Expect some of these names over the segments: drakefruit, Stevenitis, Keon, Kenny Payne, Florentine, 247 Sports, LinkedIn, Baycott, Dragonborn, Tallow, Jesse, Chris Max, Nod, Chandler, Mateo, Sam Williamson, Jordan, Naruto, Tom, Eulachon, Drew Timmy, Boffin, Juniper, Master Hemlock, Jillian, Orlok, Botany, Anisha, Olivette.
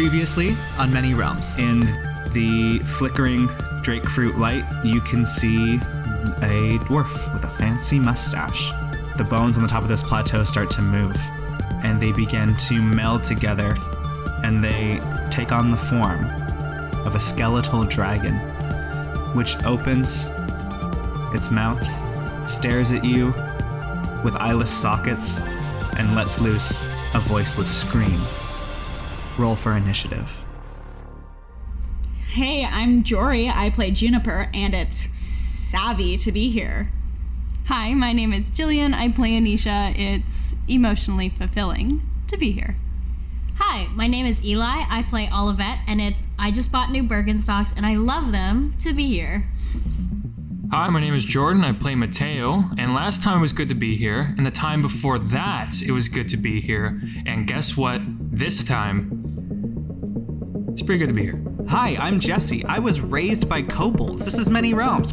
Previously on Many Realms. In the flickering drakefruit light, you can see a dwarf with a fancy mustache. The bones on the top of this plateau start to move, and they begin to meld together, and they take on the form of a skeletal dragon, which opens its mouth, stares at you with eyeless sockets, and lets loose a voiceless scream. Roll for initiative. Hey, I'm Jory. I play Juniper, and it's savvy to be here. Hi, my name is Jillian. I play Anisha. It's emotionally fulfilling to be here. Hi, my name is Eli. I play Olivette, and it's I just bought new Birkenstocks, and I love them to be here. Hi, my name is Jordan. I play Mateo, and last time it was good to be here, and the time before that it was good to be here, and guess what? This time, it's pretty good to be here. Hi, I'm Jesse. I was raised by kobolds. This is Many Realms.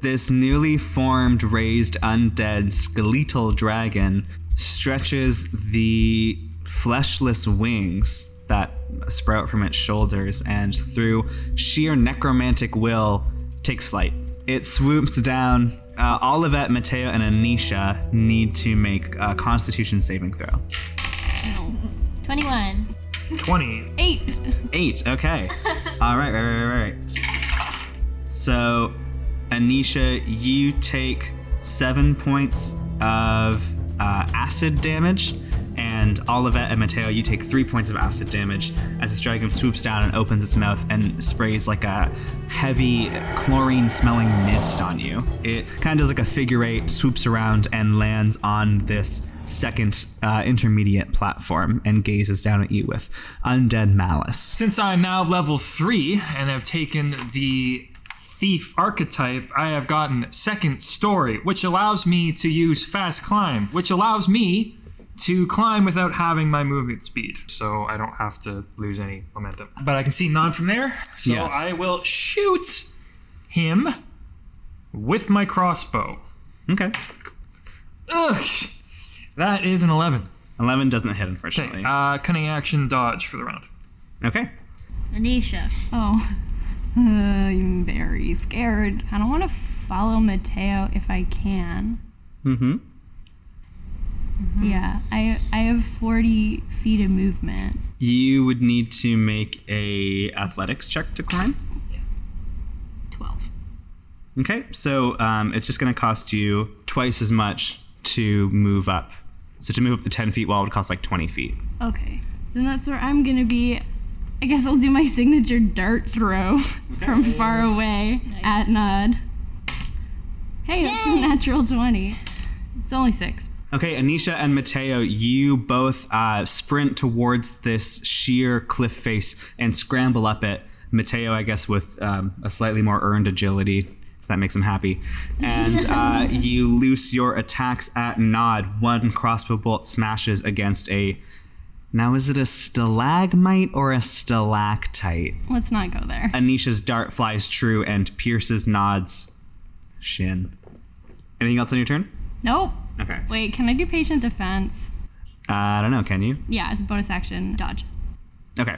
This newly formed, raised, undead, skeletal dragon stretches the fleshless wings that sprout from its shoulders and through sheer necromantic will takes flight. It swoops down. Olivette, Mateo, and Anisha need to make a Constitution saving throw. 21. 20. 8. 8, okay. All right, right. So... Anisha, you take 7 points of acid damage, and Olivette and Mateo, you take 3 points of acid damage as this dragon swoops down and opens its mouth and sprays like a heavy chlorine-smelling mist on you. It kind of does like a figure eight, swoops around, and lands on this second intermediate platform and gazes down at you with undead malice. Since I'm now level 3 and have taken the thief archetype, I have gotten second story, which allows me to use fast climb, which allows me to climb without having my movement speed. So I don't have to lose any momentum. But I can see Nod from there. So yes. I will shoot him with my crossbow. Okay. Ugh. That is an 11. 11 doesn't hit, unfortunately. Okay. Cunning action dodge for the round. Okay. Anisha. Oh. I'm very scared. I don't want to follow Mateo if I can. Mm-hmm. Yeah, I have 40 feet of movement. You would need to make a athletics check to climb. 12. Okay, so it's just going to cost you twice as much to move up. So to move up the 10 feet wall would cost like 20 feet. Okay, then that's where I'm going to be. I guess I'll do my signature dart throw from far away at Nod. Hey, that's a natural 20. It's only 6. Okay, Anisha and Mateo, you both sprint towards this sheer cliff face and scramble up it. Mateo, I guess, with a slightly more earned agility, if that makes him happy. And you loose your attacks at Nod. One crossbow bolt smashes against a... Now, is it a stalagmite or a stalactite? Let's not go there. Anisha's dart flies true and pierces Nod's shin. Anything else on your turn? Nope. Okay. Wait, can I do patient defense? I don't know. Can you? Yeah, it's a bonus action dodge. Okay.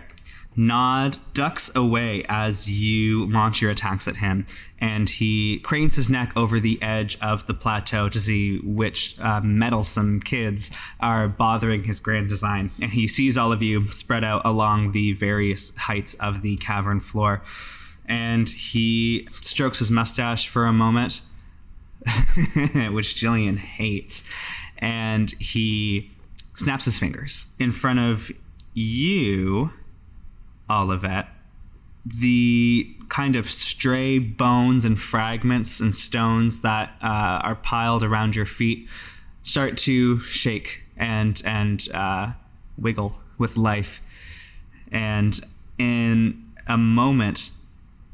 Nod ducks away as you launch your attacks at him, and he cranes his neck over the edge of the plateau to see which meddlesome kids are bothering his grand design. And he sees all of you spread out along the various heights of the cavern floor, and he strokes his mustache for a moment, which Jillian hates, and he snaps his fingers. In front of you... Olivette, the kind of stray bones and fragments and stones that are piled around your feet start to shake and wiggle with life. And in a moment,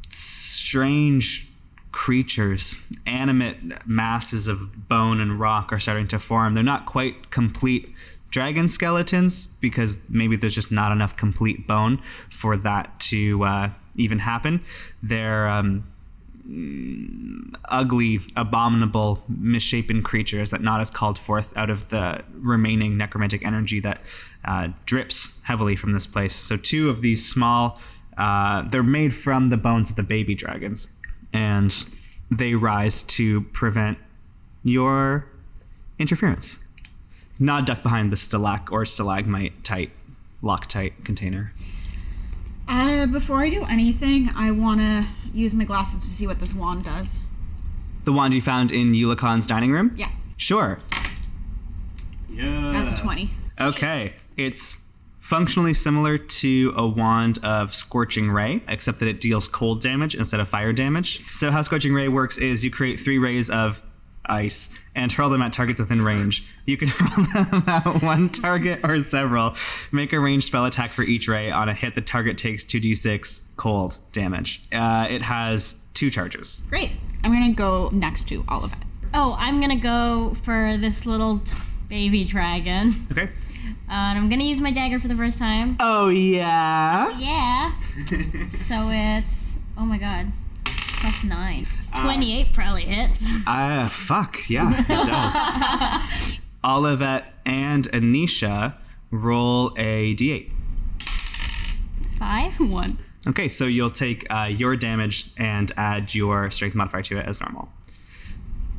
strange creatures, animate masses of bone and rock are starting to form. They're not quite complete dragon skeletons because maybe there's just not enough complete bone for that to even happen. They're ugly, abominable, misshapen creatures that Nod has called forth out of the remaining necromantic energy that drips heavily from this place. So two of these small, they're made from the bones of the baby dragons, and they rise to prevent your interference. Nod duck behind the stalact or stalagmite-type Loctite container. Before I do anything, I want to use my glasses to see what this wand does. The wand you found in Eulachon's dining room? Yeah. Sure. Yeah. That's a 20. Okay. It's functionally similar to a wand of Scorching Ray, except that it deals cold damage instead of fire damage. So how Scorching Ray works is you create 3 rays of ice and hurl them at targets within range. You can hurl them at one target or several. Make a ranged spell attack for each ray. On a hit, the target takes 2d6 cold damage. It has 2 charges. Great. I'm going to go next to Olivette. Oh, I'm going to go for this little baby dragon. Okay. And I'm going to use my dagger for the first time. Oh, yeah. Yeah. So it's... Oh, my God. Plus 9. 28 probably hits. Fuck, yeah, it does. Olivette and Anisha, roll a d8. 5, 1. Okay, so you'll take your damage and add your strength modifier to it as normal.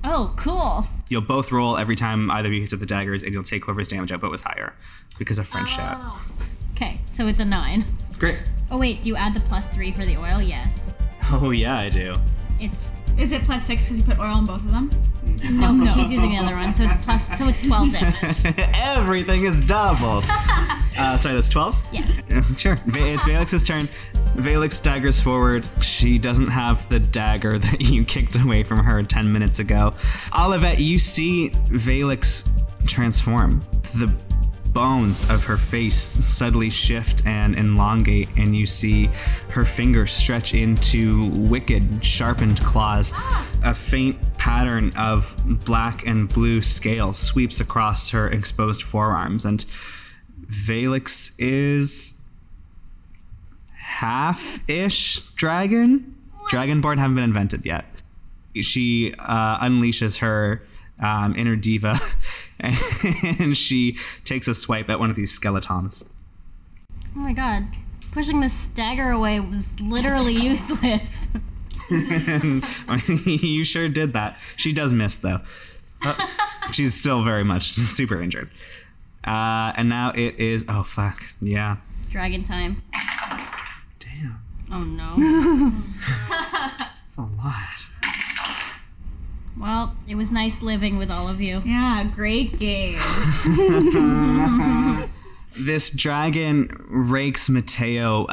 Oh, cool. You'll both roll every time either of you hits with the daggers, and you'll take whoever's damage output was higher because of French shout. Okay, so it's a 9. Great. Oh, wait, do you add the plus 3 for the oil? Yes. Oh, yeah, I do. Is it plus 6 because you put oil in both of them? No, because she's using the other one, so it's plus. So it's 12 damage. Everything is doubled. Sorry, that's 12? Yes. Sure. It's Valix's turn. Valix daggers forward. She doesn't have the dagger that you kicked away from her 10 minutes ago. Olivette, you see Valix transform. The bones of her face suddenly shift and elongate, and you see her fingers stretch into wicked, sharpened claws. A faint pattern of black and blue scales sweeps across her exposed forearms, and Valix is half-ish dragon? Dragonborn haven't been invented yet. She unleashes her inner diva, and she takes a swipe at one of these skeletons. Oh my god. Pushing the dagger away was literally useless. You sure did that. She does miss, though. She's still very much super injured. And now it is... Oh, fuck. Yeah. Dragon time. Damn. Oh, no. That's a lot. Well, it was nice living with all of you. Yeah, great game. This dragon rakes Mateo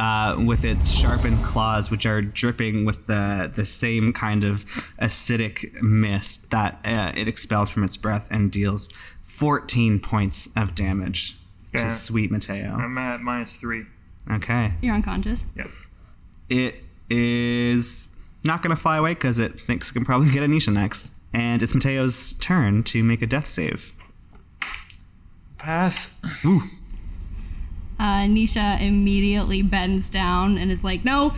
with its sharpened claws, which are dripping with the same kind of acidic mist that it expels from its breath, and deals 14 points of damage to sweet Mateo. I'm at -3. Okay. You're unconscious? Yep. It is not going to fly away because it thinks it can probably get Anisha next. And it's Mateo's turn to make a death save. Pass. Ooh. Anisha immediately bends down and is like, no,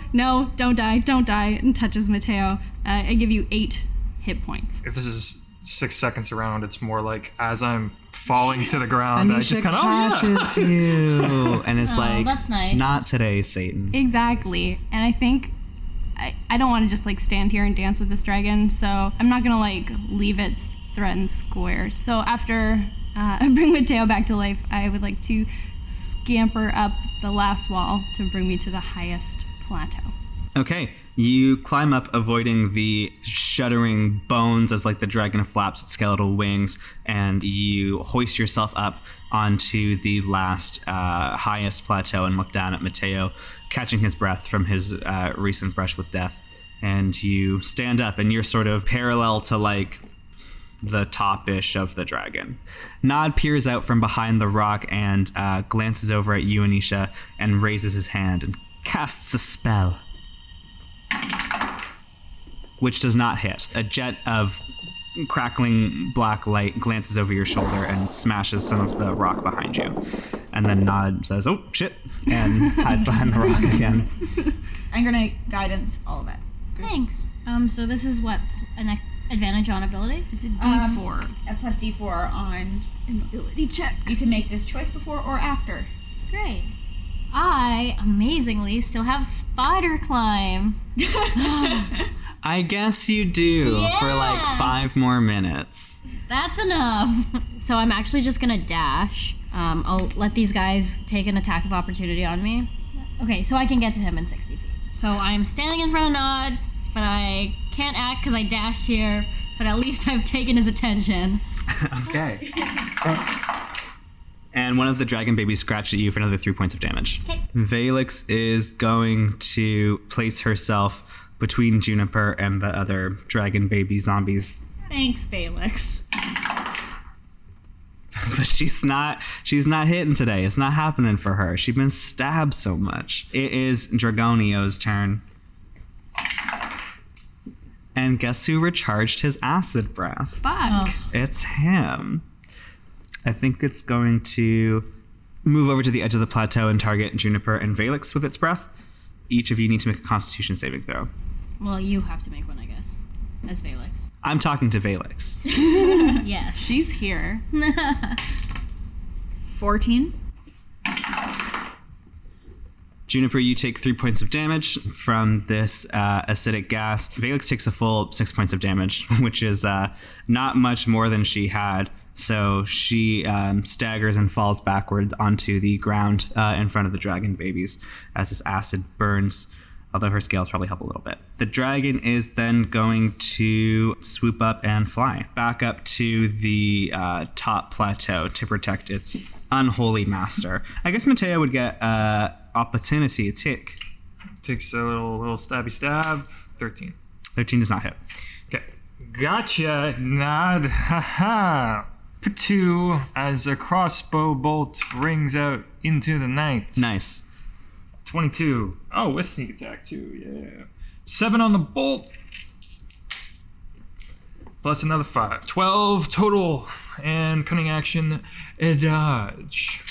don't die, and touches Mateo. I give you 8 hit points. If this is 6 seconds around, it's more like as I'm falling to the ground, Anisha I just kind of catches you, and it's like, that's nice. Not today, Satan. Exactly, and I think. I don't want to just, stand here and dance with this dragon, so I'm not going to, leave its threatened square. So after I bring Mateo back to life, I would like to scamper up the last wall to bring me to the highest plateau. Okay. You climb up, avoiding the shuddering bones as, the dragon flaps its skeletal wings, and you hoist yourself up onto the last highest plateau and look down at Mateo, catching his breath from his recent brush with death. And you stand up, and you're sort of parallel to the top-ish of the dragon. Nod peers out from behind the rock and glances over at you, Anisha, and raises his hand and casts a spell, which does not hit. A jet of crackling black light glances over your shoulder and smashes some of the rock behind you. And then Nod says, oh, shit, and hides behind the rock again. Anger Knight, guidance, all of that. Thanks. So this is what, an advantage on ability? It's a D4. Plus D4 on an ability check. You can make this choice before or after. Great. I, amazingly, still have Spider Climb. I guess you do for like 5 more minutes. That's enough. So I'm actually just going to dash. I'll let these guys take an attack of opportunity on me. Okay, so I can get to him in 60 feet. So I'm standing in front of Nod, but I can't act because I dashed here, but at least I've taken his attention. Okay. And one of the dragon babies scratched at you for another 3 points of damage. Okay. Valix is going to place herself between Juniper and the other dragon baby zombies. Thanks, Valix. But she's not hitting today. It's not happening for her. She's been stabbed so much. It is Dragonio's turn. And guess who recharged his acid breath? Fuck. Oh. It's him. I think it's going to move over to the edge of the plateau and target Juniper and Valix with its breath. Each of you need to make a Constitution saving throw. Well, you have to make one, I guess, as Valix. I'm talking to Valix. Yes. She's here. 14. Juniper, you take 3 points of damage from this acidic gas. Valix takes a full 6 points of damage, which is not much more than she had. So she staggers and falls backwards onto the ground in front of the dragon babies as this acid burns, although her scales probably help a little bit. The dragon is then going to swoop up and fly back up to the top plateau to protect its unholy master. I guess Mateo would get opportunity attack. Takes a little stabby stab. 13. 13 does not hit. Okay. Gotcha, Nod. Haha. Two as a crossbow bolt rings out into the night. Nice. 22. Oh, with sneak attack too, yeah. 7 on the bolt. Plus another 5. 12 total. And cunning action, dodge.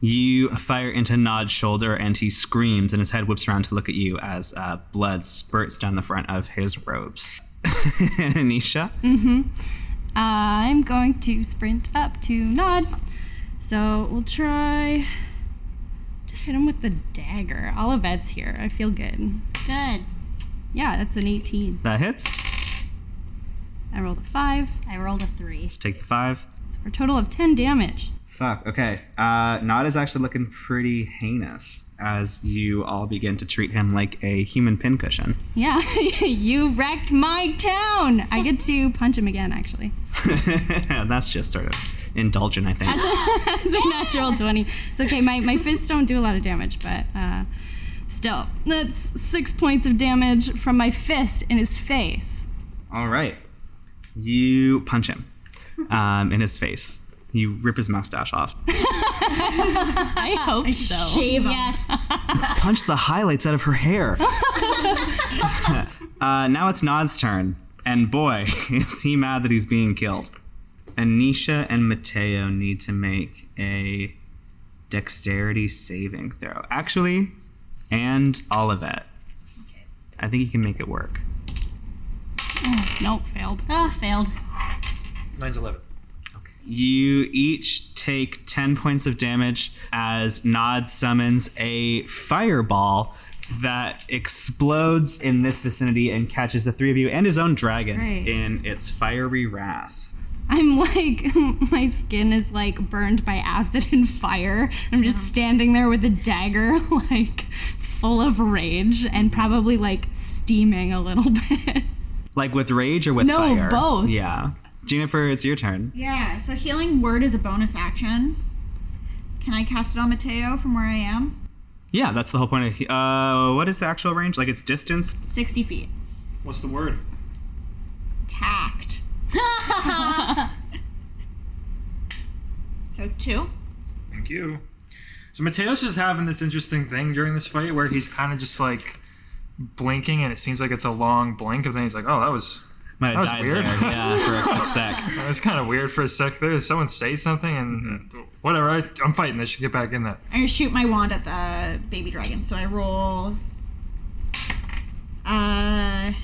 You fire into Nod's shoulder and he screams and his head whips around to look at you as blood spurts down the front of his robes. Anisha? Mm-hmm. I'm going to sprint up to Nod. So we'll try to hit him with the dagger. Olivette's here. I feel good. Good. Yeah, that's an 18. That hits. I rolled a 5. I rolled a 3. Let's take the 5. So for a total of 10 damage. Fuck, okay. Nod is actually looking pretty heinous as you all begin to treat him like a human pincushion. Yeah, you wrecked my town! I get to punch him again, actually. That's just sort of indulgent, I think. It's a natural 20. It's okay, my fists don't do a lot of damage, but still. That's 6 points of damage from my fist in his face. All right. You punch him in his face. You rip his mustache off. I hope so. Shave him. Yes. Punch the highlights out of her hair. Now it's Nod's turn. And boy, is he mad that he's being killed. Anisha and Mateo need to make a dexterity saving throw. Actually, and Olivette. Okay. I think he can make it work. Oh, nope, failed. Failed. Mine's 11. You each take 10 points of damage as Nod summons a fireball that explodes in this vicinity and catches the three of you and his own dragon in its fiery wrath. I'm like, my skin is like burned by acid and fire. I'm just standing there with a dagger, like full of rage and probably like steaming a little bit. Like with rage or with fire? No, both. Yeah. Juniper, it's your turn. Yeah, so Healing Word is a bonus action. Can I cast it on Mateo from where I am? Yeah, that's the whole point of... what is the actual range? Like, it's distance? 60 feet. What's the word? Tact. So 2. Thank you. So Mateo's just having this interesting thing during this fight where he's kind of just like blinking, and it seems like it's a long blink, and then he's like, oh, that was weird. There. Yeah, for a quick sec. It was kind of weird for a sec there. Did someone say something? And whatever, I'm fighting this. Should get back in there. I'm going to shoot my wand at the baby dragon. So I roll 19.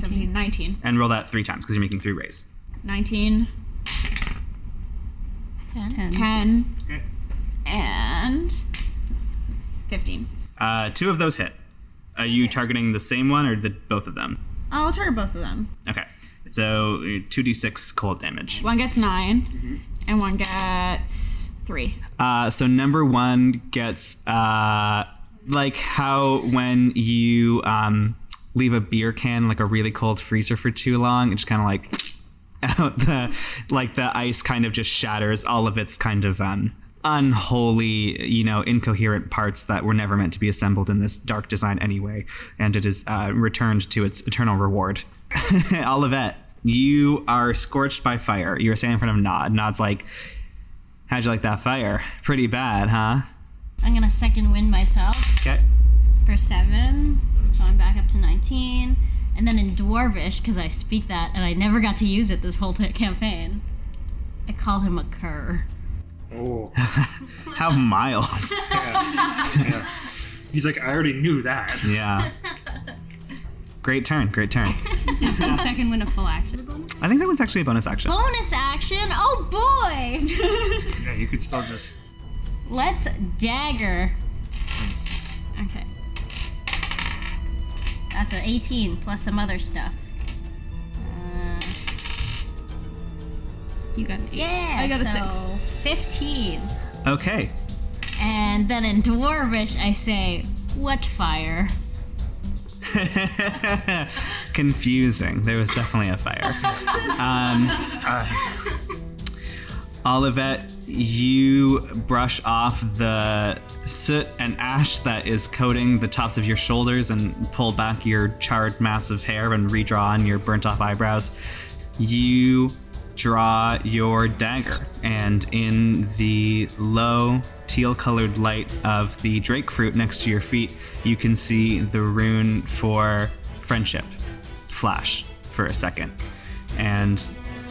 17, 19. And roll that 3 times because you're making 3 rays. 19. 10. Okay. And 15. 2 of those hit. Are you targeting the same one or both of them? I'll target both of them. Okay. So 2d6 cold damage. One gets 9, and one gets 3. So number 1 gets like how when you leave a beer can in like a really cold freezer for too long, it just kind of like out the ice kind of just shatters all of its kind of unholy, incoherent parts that were never meant to be assembled in this dark design anyway, and it is returned to its eternal reward. Olivette, you are scorched by fire. You're standing in front of Nod. Nod's like, how'd you like that fire? Pretty bad, huh? I'm going to second wind myself. Okay. For 7, so I'm back up to 19. And then in Dwarvish, because I speak that, and I never got to use it this whole campaign, I call him a cur. Oh. How mild. Yeah. He's like, I already knew that. Yeah. Great turn. Is the second win a full action bonus? I think that one's actually a bonus action. Bonus action? Oh, boy. Yeah, you could still just... Let's dagger. Okay. That's an 18, plus some other stuff. You got an 8. Yeah, I got a 6. 15. Okay. And then in Dwarvish, I say, what fire? Confusing. There was definitely a fire. Olivette, you brush off the soot and ash that is coating the tops of your shoulders and pull back your charred mass of hair and redraw on your burnt-off eyebrows. You... draw your dagger, and in the low teal-colored light of the drakefruit next to your feet, you can see the rune for friendship flash for a second, and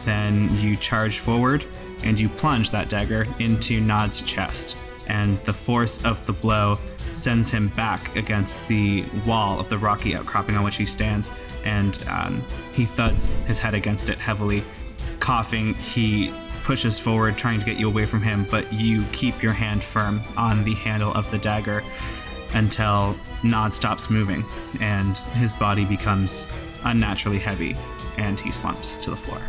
then you charge forward and you plunge that dagger into Nod's chest, and the force of the blow sends him back against the wall of the rocky outcropping on which he stands, and he thuds his head against it heavily. Coughing, he pushes forward, trying to get you away from him, but you keep your hand firm on the handle of the dagger until Nod stops moving, and his body becomes unnaturally heavy, and he slumps to the floor.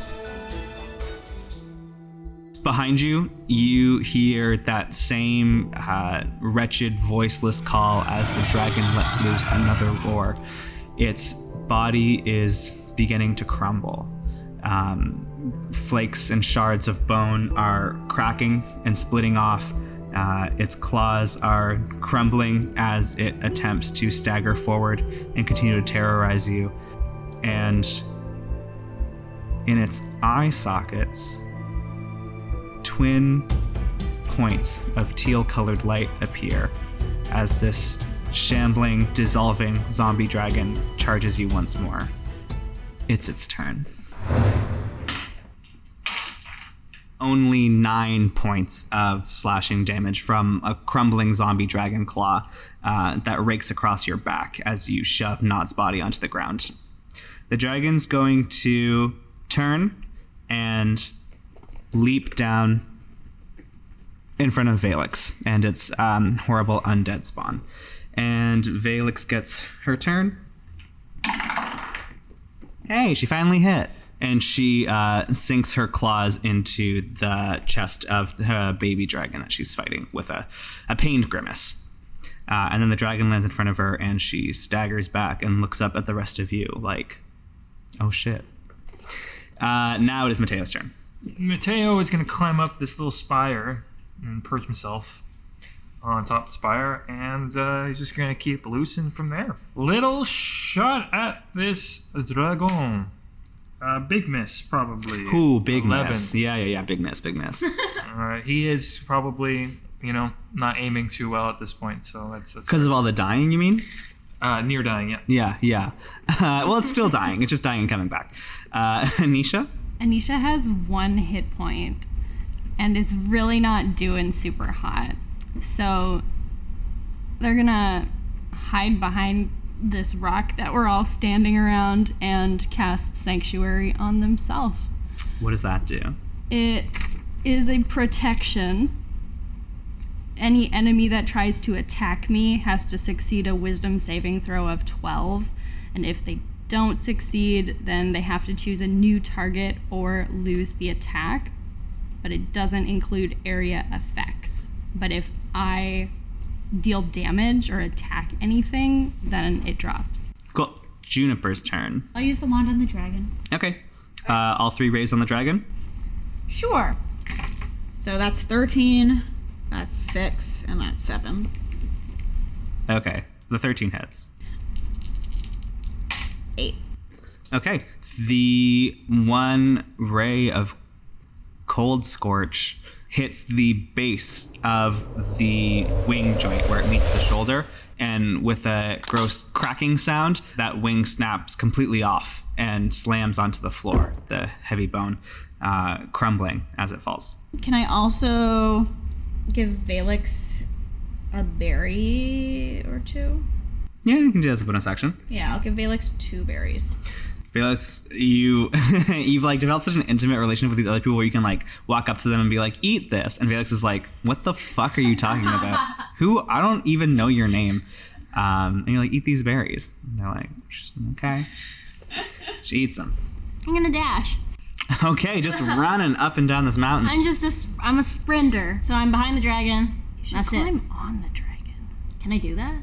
Behind you, you hear that same wretched, voiceless call as the dragon lets loose another roar. Its body is beginning to crumble. Flakes and shards of bone are cracking and splitting off. Its claws are crumbling as it attempts to stagger forward and continue to terrorize you. And in its eye sockets, twin points of teal-colored light appear as this shambling, dissolving zombie dragon charges you once more. It's its turn. Only 9 points of slashing damage from a crumbling zombie dragon claw that rakes across your back as you shove Nod's body onto the ground. The dragon's going to turn and leap down in front of Valix and its horrible undead spawn. And Valix gets her turn. Hey, she finally hit. And she sinks her claws into the chest of the baby dragon that she's fighting with a pained grimace. And then the dragon lands in front of her, and she staggers back and looks up at the rest of you like, oh, shit. Now it is Mateo's turn. Mateo is going to climb up this little spire and perch himself on top of the spire, and he's just going to keep loosing from there. Little shot at this dragon. Big Miss, probably. Ooh, Big 11. Miss. Yeah. Big Miss. He is probably, not aiming too well at this point. So that's because of all the dying, you mean? Near dying, yeah. Yeah. Well, it's still dying. It's just dying and coming back. Anisha? Anisha has 1 hit point, and it's really not doing super hot. So they're going to hide behind this rock that we're all standing around and cast Sanctuary on themselves. What does that do? It is a protection. Any enemy that tries to attack me has to succeed a wisdom saving throw of 12, and if they don't succeed, then they have to choose a new target or lose the attack, but it doesn't include area effects. But if I deal damage or attack anything, then it drops. Cool. Juniper's turn. I'll use the wand on the dragon. Okay. All 3 rays on the dragon? Sure. So that's 13, that's 6, and that's 7. Okay. The 13 hits. 8. Okay. The 1 ray of cold scorch hits the base of the wing joint where it meets the shoulder, and with a gross cracking sound, that wing snaps completely off and slams onto the floor, the heavy bone crumbling as it falls. Can I also give Valix a berry or 2? Yeah, you can do that as a bonus action. Yeah, I'll give Valix 2 berries. Felix, you've developed such an intimate relationship with these other people where you can walk up to them and be like, eat this. And Felix is like, what the fuck are you talking about? Who? I don't even know your name. And you're like, eat these berries. And they're like, okay. She eats them. I'm going to dash. Okay, just running up and down this mountain. I'm a sprinter. So I'm behind the dragon. That's it. You should climb on the dragon. Can I do that?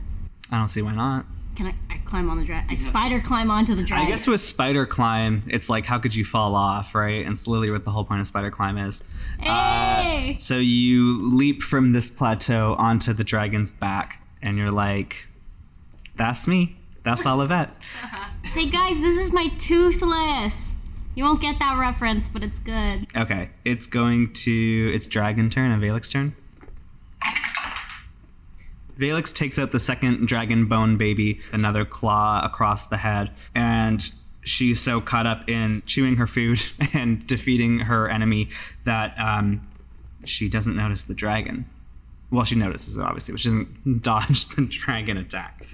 I don't see why not. Can I climb on the dragon? I spider climb onto the dragon. I guess with spider climb, it's like, how could you fall off, right? And it's literally what the whole point of spider climb is. Hey! So you leap from this plateau onto the dragon's back, and you're like, that's me. That's Olivette. Hey, guys, this is my toothless. You won't get that reference, but it's good. Okay. It's dragon turn and Valix's turn. Valix takes out the second dragon bone baby, another claw across the head, and she's so caught up in chewing her food and defeating her enemy that she doesn't notice the dragon. Well, she notices it, obviously, but she doesn't dodge the dragon attack.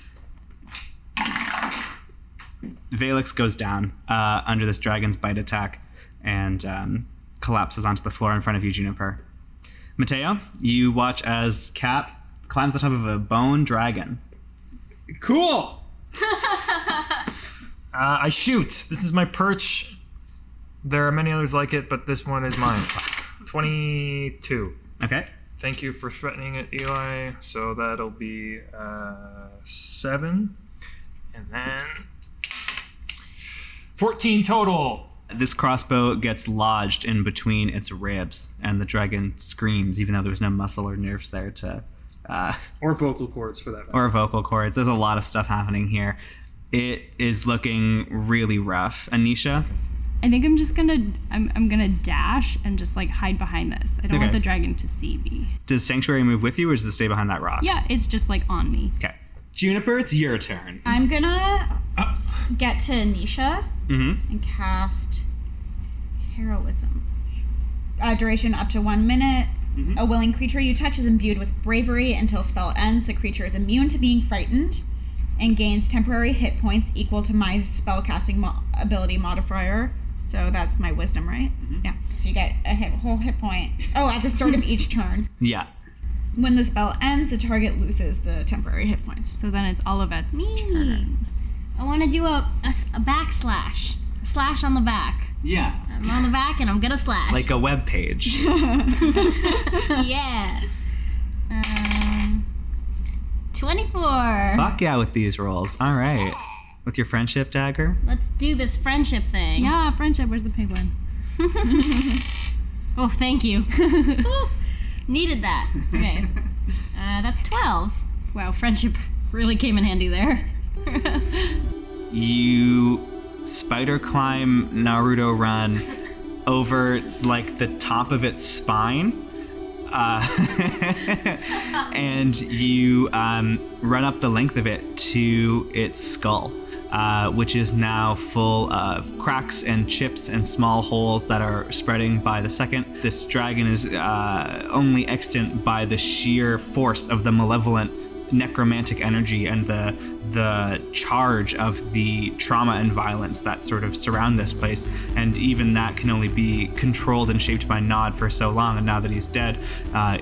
Valix goes down under this dragon's bite attack and collapses onto the floor in front of you, Juniper. Mateo, you watch as Cap climbs on top of a bone dragon. Cool! I shoot. This is my perch. There are many others like it, but this one is mine. 22. Okay. Thank you for threatening it, Eli. So that'll be 7. And then 14 total. This crossbow gets lodged in between its ribs, and the dragon screams, even though there's no muscle or nerves there to... or vocal cords, for that matter. Or vocal cords. There's a lot of stuff happening here. It is looking really rough. Anisha? I think I'm just going to... I'm going to dash and just, hide behind this. I don't want the dragon to see me. Does Sanctuary move with you, or does it stay behind that rock? Yeah, it's just, on me. Okay. Juniper, it's your turn. I'm going to get to Anisha and cast Heroism. Duration up to 1 minute. A willing creature you touch is imbued with bravery until spell ends. The creature is immune to being frightened and gains temporary hit points equal to my spellcasting ability modifier. So that's my wisdom, right? Mm-hmm. Yeah. So you get a whole hit point. Oh, at the start of each turn. Yeah. When the spell ends, the target loses the temporary hit points. So then it's Olivette's turn. I want to do a backslash. A slash on the back. Yeah. I'm on the back and I'm gonna slash. Like a web page. Yeah. 24. Fuck yeah with these rolls. All right. With your friendship dagger? Let's do this friendship thing. Yeah, friendship. Where's the pink one? Oh, thank you. Needed that. Okay. That's 12. Wow, friendship really came in handy there. You spider climb Naruto run over like the top of its spine. And you run up the length of it to its skull, which is now full of cracks and chips and small holes that are spreading by the second. This dragon is only extant by the sheer force of the malevolent necromantic energy and the charge of the trauma and violence that sort of surround this place, and even that can only be controlled and shaped by Nod for so long, and now that he's dead,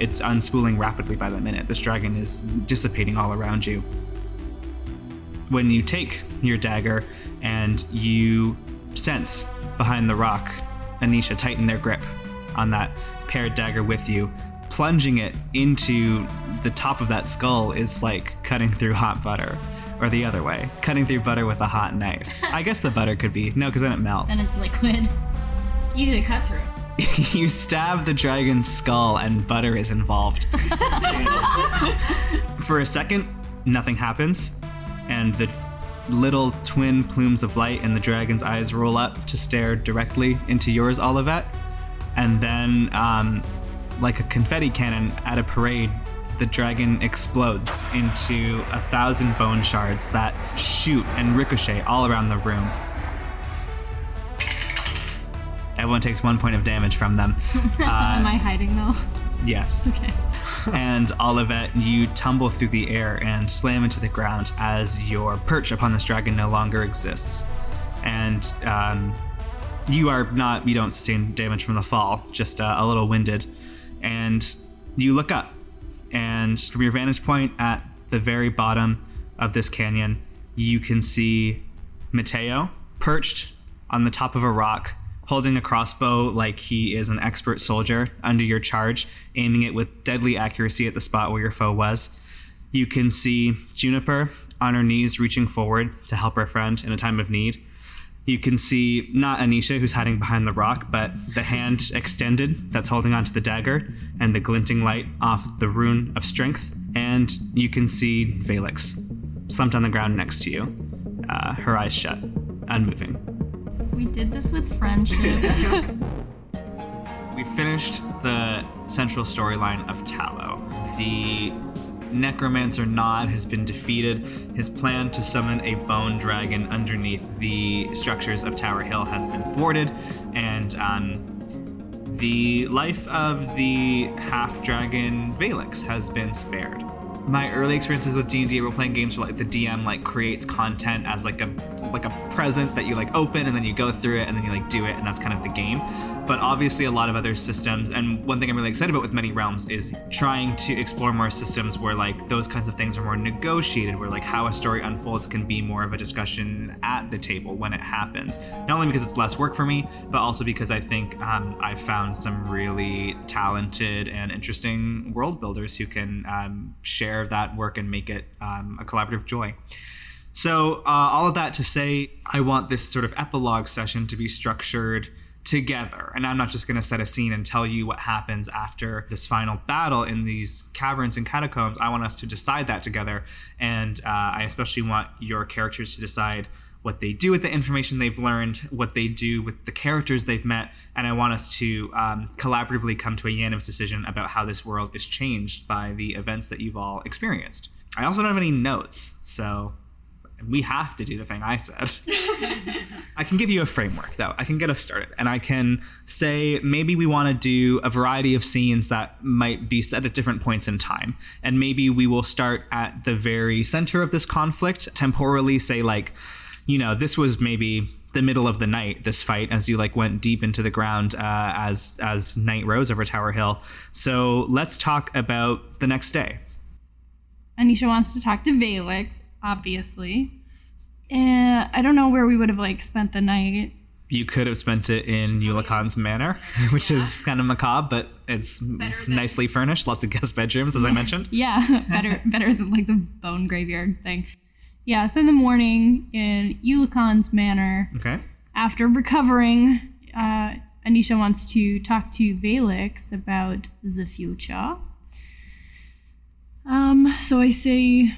it's unspooling rapidly by the minute. This dragon is dissipating all around you. When you take your dagger and you sense behind the rock, Anisha tighten their grip on that paired dagger with you. Plunging it into the top of that skull is like cutting through hot butter. Or the other way, cutting through butter with a hot knife. I guess the butter could be. No, because then it melts. Then it's liquid. Easy to cut through. You stab the dragon's skull and butter is involved. For a second, nothing happens. And the little twin plumes of light in the dragon's eyes roll up to stare directly into yours, Olivette. And then, like a confetti cannon at a parade, the dragon explodes into 1,000 bone shards that shoot and ricochet all around the room. Everyone takes 1 point of damage from them. Am I hiding though? Yes. Okay. And Olivette, you tumble through the air and slam into the ground as your perch upon this dragon no longer exists. And you don't sustain damage from the fall, just a little winded. And you look up, and from your vantage point at the very bottom of this canyon, you can see Mateo perched on the top of a rock, holding a crossbow like he is an expert soldier under your charge, aiming it with deadly accuracy at the spot where your foe was. You can see Juniper on her knees reaching forward to help her friend in a time of need. You can see, not Anisha, who's hiding behind the rock, but the hand extended that's holding onto the dagger and the glinting light off the rune of strength. And you can see Valix slumped on the ground next to you, her eyes shut, unmoving. We did this with friendship. We finished the central storyline of Tallow. The necromancer Nod has been defeated. His plan to summon a bone dragon underneath the structures of Tower Hill has been thwarted, and the life of the half-dragon Valix has been spared. My early experiences with D&D were playing games where like the DM like creates content as like a present that you like open and then you go through it and then you like do it, and that's kind of the game. But obviously a lot of other systems, and one thing I'm really excited about with Many Realms is trying to explore more systems where like those kinds of things are more negotiated, where like how a story unfolds can be more of a discussion at the table when it happens. Not only because it's less work for me, but also because I think I've found some really talented and interesting world builders who can share that work and make it a collaborative joy. So all of that to say, I want this sort of epilogue session to be structured together, and I'm not just going to set a scene and tell you what happens after this final battle in these caverns and catacombs. I want us to decide that together, and I especially want your characters to decide what they do with the information they've learned, what they do with the characters they've met, and I want us to collaboratively come to a unanimous decision about how this world is changed by the events that you've all experienced. I also don't have any notes, so we have to do the thing I said. I can give you a framework, though. I can get us started, and I can say maybe we want to do a variety of scenes that might be set at different points in time, and maybe we will start at the very center of this conflict, temporally say like, you know, this was maybe the middle of the night, this fight, as you like went deep into the ground as night rose over Tower Hill. So let's talk about the next day. Anisha wants to talk to Valix, obviously. I don't know where we would have like spent the night. You could have spent it in Eulachon's manor, which is kind of macabre, but it's nicely furnished. Lots of guest bedrooms, as I mentioned. Yeah, better than like the bone graveyard thing. Yeah, so in the morning in Eulachon's manor, okay. After recovering, Anisha wants to talk to Valix about the future. So I say,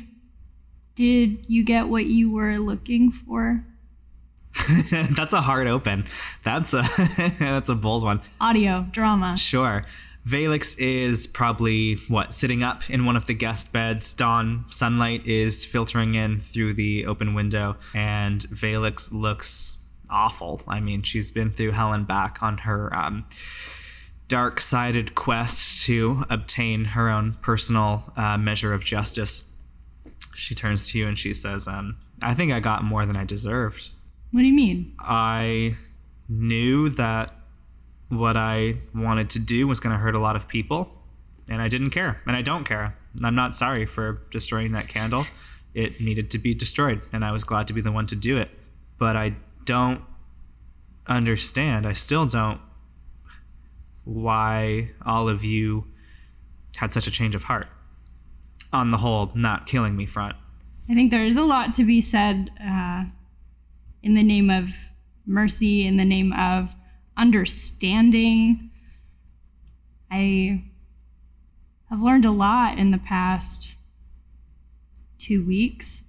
did you get what you were looking for? That's a hard open. That's a that's a bold one. Audio drama. Sure. Valix is probably, what, sitting up in one of the guest beds. Dawn sunlight is filtering in through the open window, and Valix looks awful. I mean, she's been through hell and back on her dark-sided quest to obtain her own personal measure of justice. She turns to you and she says, I think I got more than I deserved. What do you mean? I knew that what I wanted to do was going to hurt a lot of people, and I didn't care, and I don't care. I'm not sorry for destroying that candle. It needed to be destroyed, and I was glad to be the one to do it. But I don't understand. I still don't. Why all of you had such a change of heart on the whole not killing me front. I think there is a lot to be said in the name of mercy, in the name of understanding. I have learned a lot in the past 2 weeks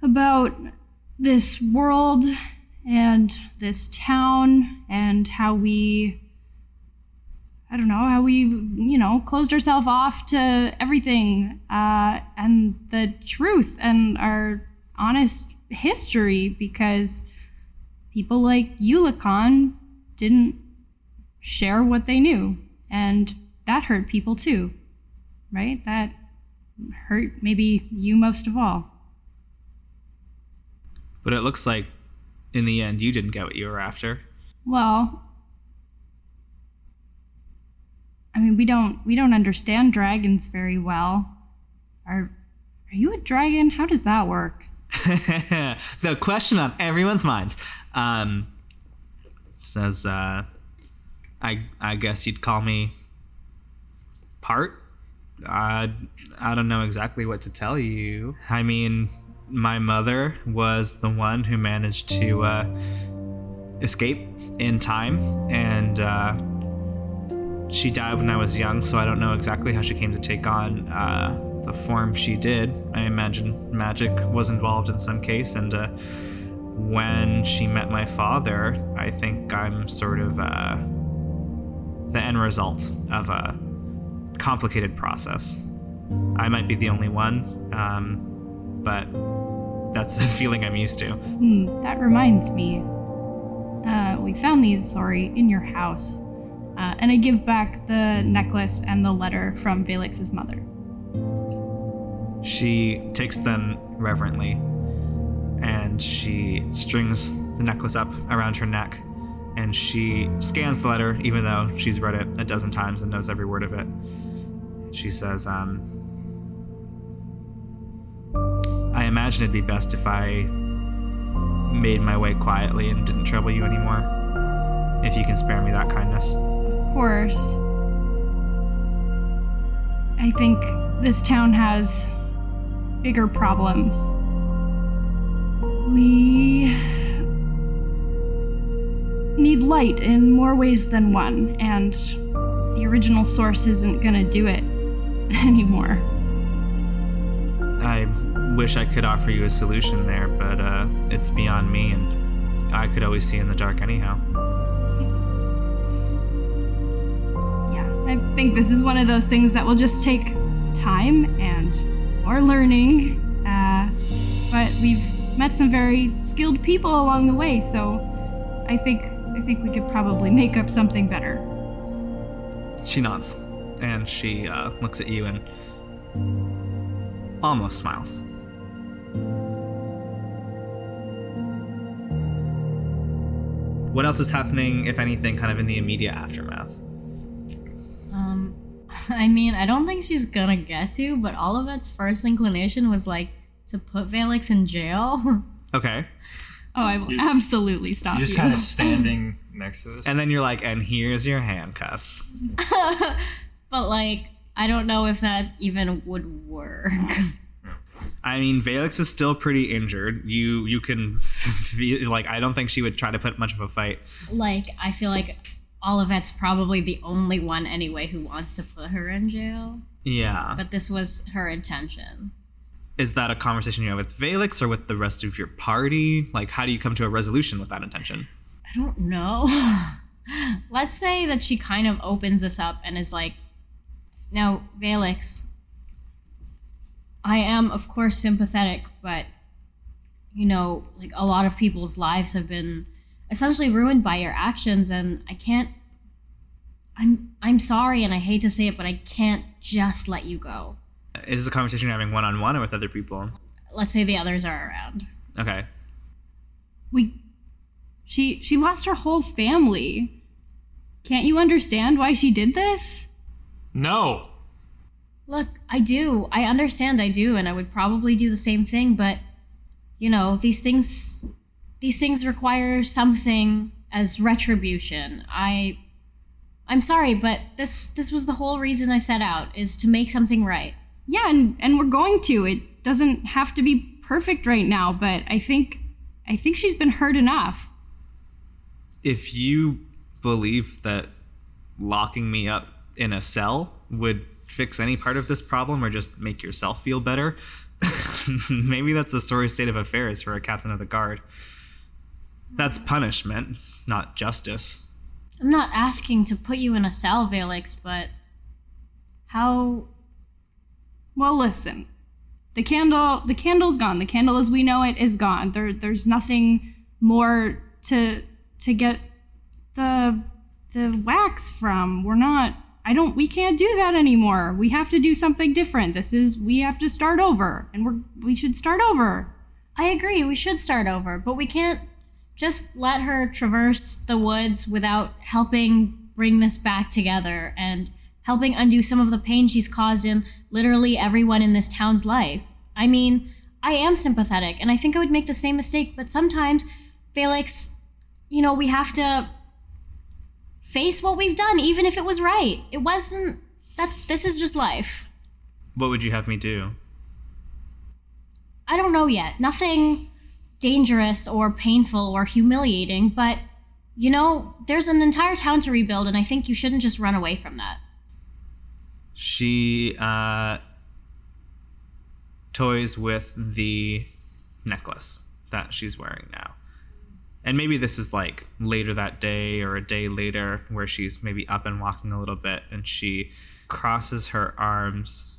about this world and this town and how we closed ourselves off to everything and the truth and our honest history, because people like Eulachon didn't share what they knew, and that hurt people too, right? That hurt maybe you most of all. But it looks like in the end you didn't get what you were after. Well, I mean, we don't understand dragons very well. Are you a dragon? How does that work? The question on everyone's minds. Says, I guess you'd call me part. I don't know exactly what to tell you. I mean, my mother was the one who managed to escape in time, and she died when I was young, so I don't know exactly how she came to take on the form she did. I imagine magic was involved in some case, and when she met my father, I think I'm sort of the end result of a complicated process. I might be the only one, but that's the feeling I'm used to. That reminds me. We found these, in your house. And I give back the necklace and the letter from Valix's mother. She takes them reverently, and she strings the necklace up around her neck, and she scans the letter, even though she's read it a dozen times and knows every word of it. She says, I imagine it'd be best if I made my way quietly and didn't trouble you anymore, if you can spare me that kindness. Of course. I think this town has bigger problems. We need light in more ways than one, and the original source isn't gonna do it anymore. I wish I could offer you a solution there, but it's beyond me, and I could always see in the dark anyhow. I think this is one of those things that will just take time and more learning, but we've met some very skilled people along the way, so I think we could probably make up something better. She nods, and she looks at you and almost smiles. What else is happening, if anything, kind of in the immediate aftermath? I mean, I don't think she's gonna get to, but Olivette's first inclination was, to put Valix in jail. Okay. Oh, I will absolutely stop you. You're just kind of standing next to this. And then you're like, and here's your handcuffs. But, I don't know if that even would work. I mean, Valix is still pretty injured. You can feel, I don't think she would try to put much of a fight. I feel like Olivette's probably the only one anyway who wants to put her in jail. Yeah. But this was her intention. Is that a conversation you have with Valix or with the rest of your party? Like, how do you come to a resolution with that intention? I don't know. Let's say that she kind of opens this up and is like, now, Valix, I am, of course, sympathetic, but, you know, like, a lot of people's lives have been essentially ruined by your actions, and I can't, I'm sorry, and I hate to say it, but I can't just let you go. Is this a conversation you're having one-on-one or with other people? Let's say the others are around. Okay. She lost her whole family. Can't you understand why she did this? No. Look, I do. I understand I do, and I would probably do the same thing, but, you know, these things require something as retribution. I'm sorry, but this was the whole reason I set out, is to make something right. Yeah, and we're going to. It doesn't have to be perfect right now, but I think she's been hurt enough. If you believe that locking me up in a cell would fix any part of this problem or just make yourself feel better, maybe that's the sorry state of affairs for a captain of the guard. That's punishment, it's not justice. I'm not asking to put you in a cell, Valix, but how... Well, listen, the candle's gone. The candle as we know it is gone. There's nothing more to get the wax from. We can't do that anymore. We have to do something different. We have to start over, and we should start over. I agree, we should start over, but we can't just let her traverse the woods without helping bring this back together and helping undo some of the pain she's caused in literally everyone in this town's life. I mean, I am sympathetic, and I think I would make the same mistake, but sometimes, Felix, you know, we have to face what we've done, even if it was right. It wasn't, this is just life. What would you have me do? I don't know yet. Nothing dangerous or painful or humiliating, but, you know, there's an entire town to rebuild, and I think you shouldn't just run away from that. She toys with the necklace that she's wearing now. And maybe this is like later that day or a day later where she's maybe up and walking a little bit, and she crosses her arms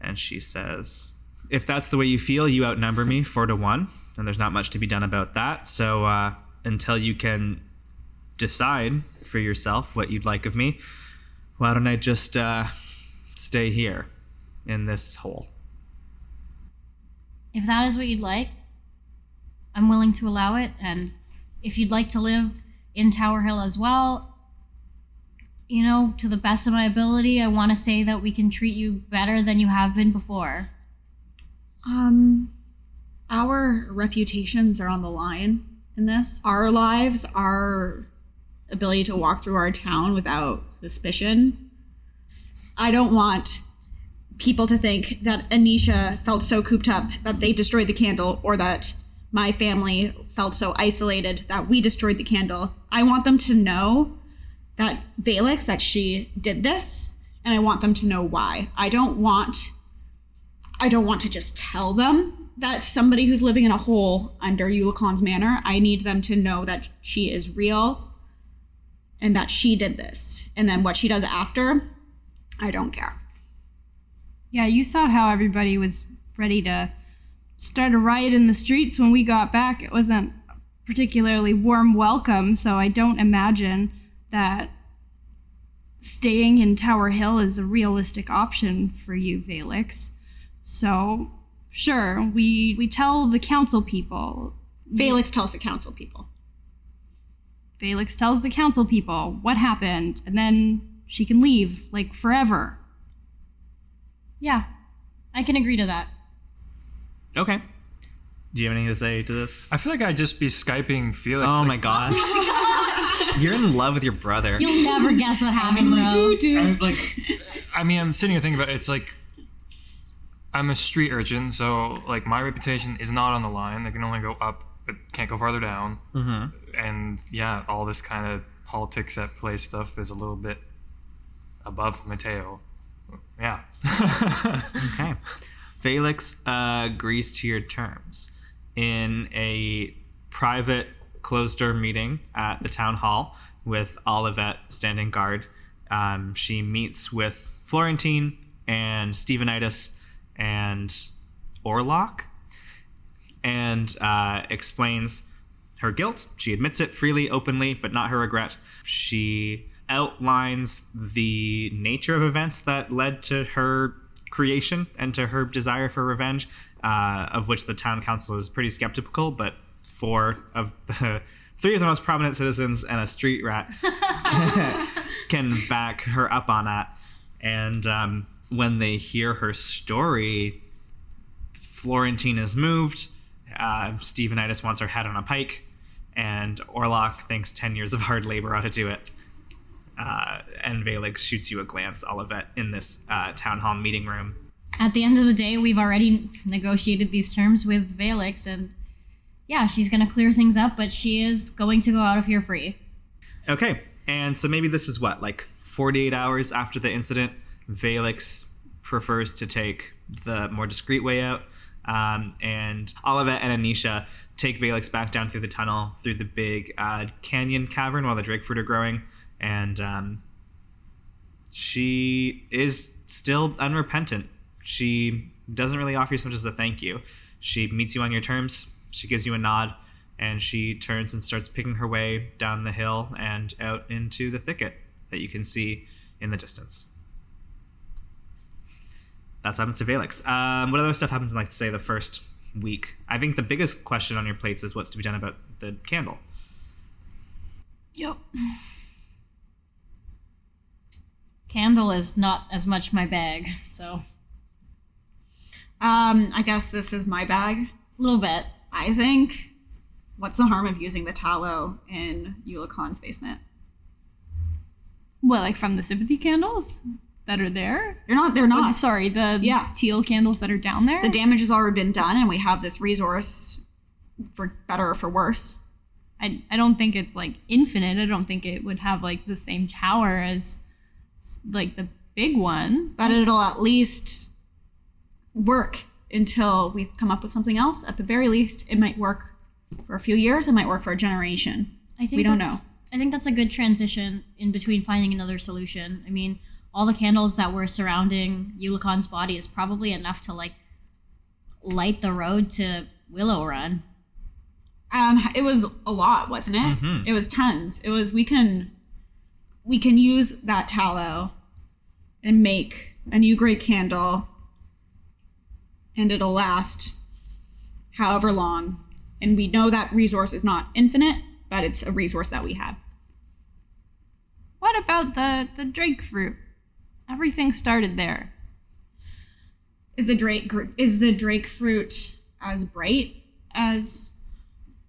and she says, if that's the way you feel, you outnumber me 4-1, and there's not much to be done about that. So until you can decide for yourself what you'd like of me, why don't I just stay here in this hole? If that is what you'd like, I'm willing to allow it. And if you'd like to live in Tower Hill as well, you know, to the best of my ability, I want to say that we can treat you better than you have been before. Our reputations are on the line in this. Our lives are... ability to walk through our town without suspicion. I don't want people to think that Anisha felt so cooped up that they destroyed the candle, or that my family felt so isolated that we destroyed the candle. I want them to know that Valix, that she did this, and I want them to know why. I don't want to just tell them that somebody who's living in a hole under Eulachon's manor. I need them to know that she is real, and that she did this. And then what she does after, I don't care. Yeah, you saw how everybody was ready to start a riot in the streets when we got back. It wasn't a particularly warm welcome, so I don't imagine that staying in Tower Hill is a realistic option for you, Valix. So, sure, we tell the council people. Valix tells the council people. Valix tells the council people what happened, and then she can leave, like, forever. Yeah, I can agree to that. Okay. Do you have anything to say to this? I feel like I'd just be Skyping Felix. Oh, like, my gosh. You're in love with your brother. You'll never guess what happened, bro. I'm sitting here thinking about it. It's like, I'm a street urchin, so, like, my reputation is not on the line. I can only go up. It can't go farther down. Mm-hmm. And yeah, all this kind of politics at play stuff is a little bit above Mateo. Yeah. Okay. Felix agrees to your terms. In a private closed-door meeting at the town hall with Olivette standing guard, she meets with Florentine and Stevenitis and Orlok and explains her guilt. She admits it freely, openly, but not her regret. She outlines the nature of events that led to her creation and to her desire for revenge, of which the town council is pretty skeptical, but three of the most prominent citizens and a street rat can back her up on that. And when they hear her story, Florentine is moved. Stevenitis wants her head on a pike, and Orlok thinks 10 years of hard labor ought to do it. And Valix shoots you a glance, Olivette, in this town hall meeting room. At the end of the day, we've already negotiated these terms with Valix, and yeah, she's going to clear things up, but she is going to go out of here free. Okay, and so maybe this is what, like 48 hours after the incident, Valix prefers to take the more discreet way out, and Olivette and Anisha take Valix back down through the tunnel, through the big canyon cavern while the drakefruit are growing, and she is still unrepentant. She doesn't really offer you so much as a thank you. She meets you on your terms. She gives you a nod, and she turns and starts picking her way down the hill and out into the thicket that you can see in the distance. That's what happens to Valix. What other stuff happens in, like, say, the first week? I think the biggest question on your plates is what's to be done about the candle. Yep. Candle is not as much my bag, so. I guess this is my bag. A little bit. I think, what's the harm of using the tallow in Eulachon's basement? Well, like from the sympathy candles that are there? They're not. The teal candles that are down there? The damage has already been done, and we have this resource for better or for worse. I don't think it's, like, infinite. I don't think it would have, like, the same power as, like, the big one. But it'll at least work until we've come up with something else. At the very least, it might work for a few years. It might work for a generation. We don't know. I think that's a good transition in between finding another solution. I mean, all the candles that were surrounding Eulachon's body is probably enough to, like, light the road to Willow Run. It was a lot, wasn't it? Mm-hmm. It was tons. It was, we can use that tallow and make a new great candle, and it'll last however long. And we know that resource is not infinite, but it's a resource that we have. What about the drakefruit? Everything started there. Is the drakefruit as bright as?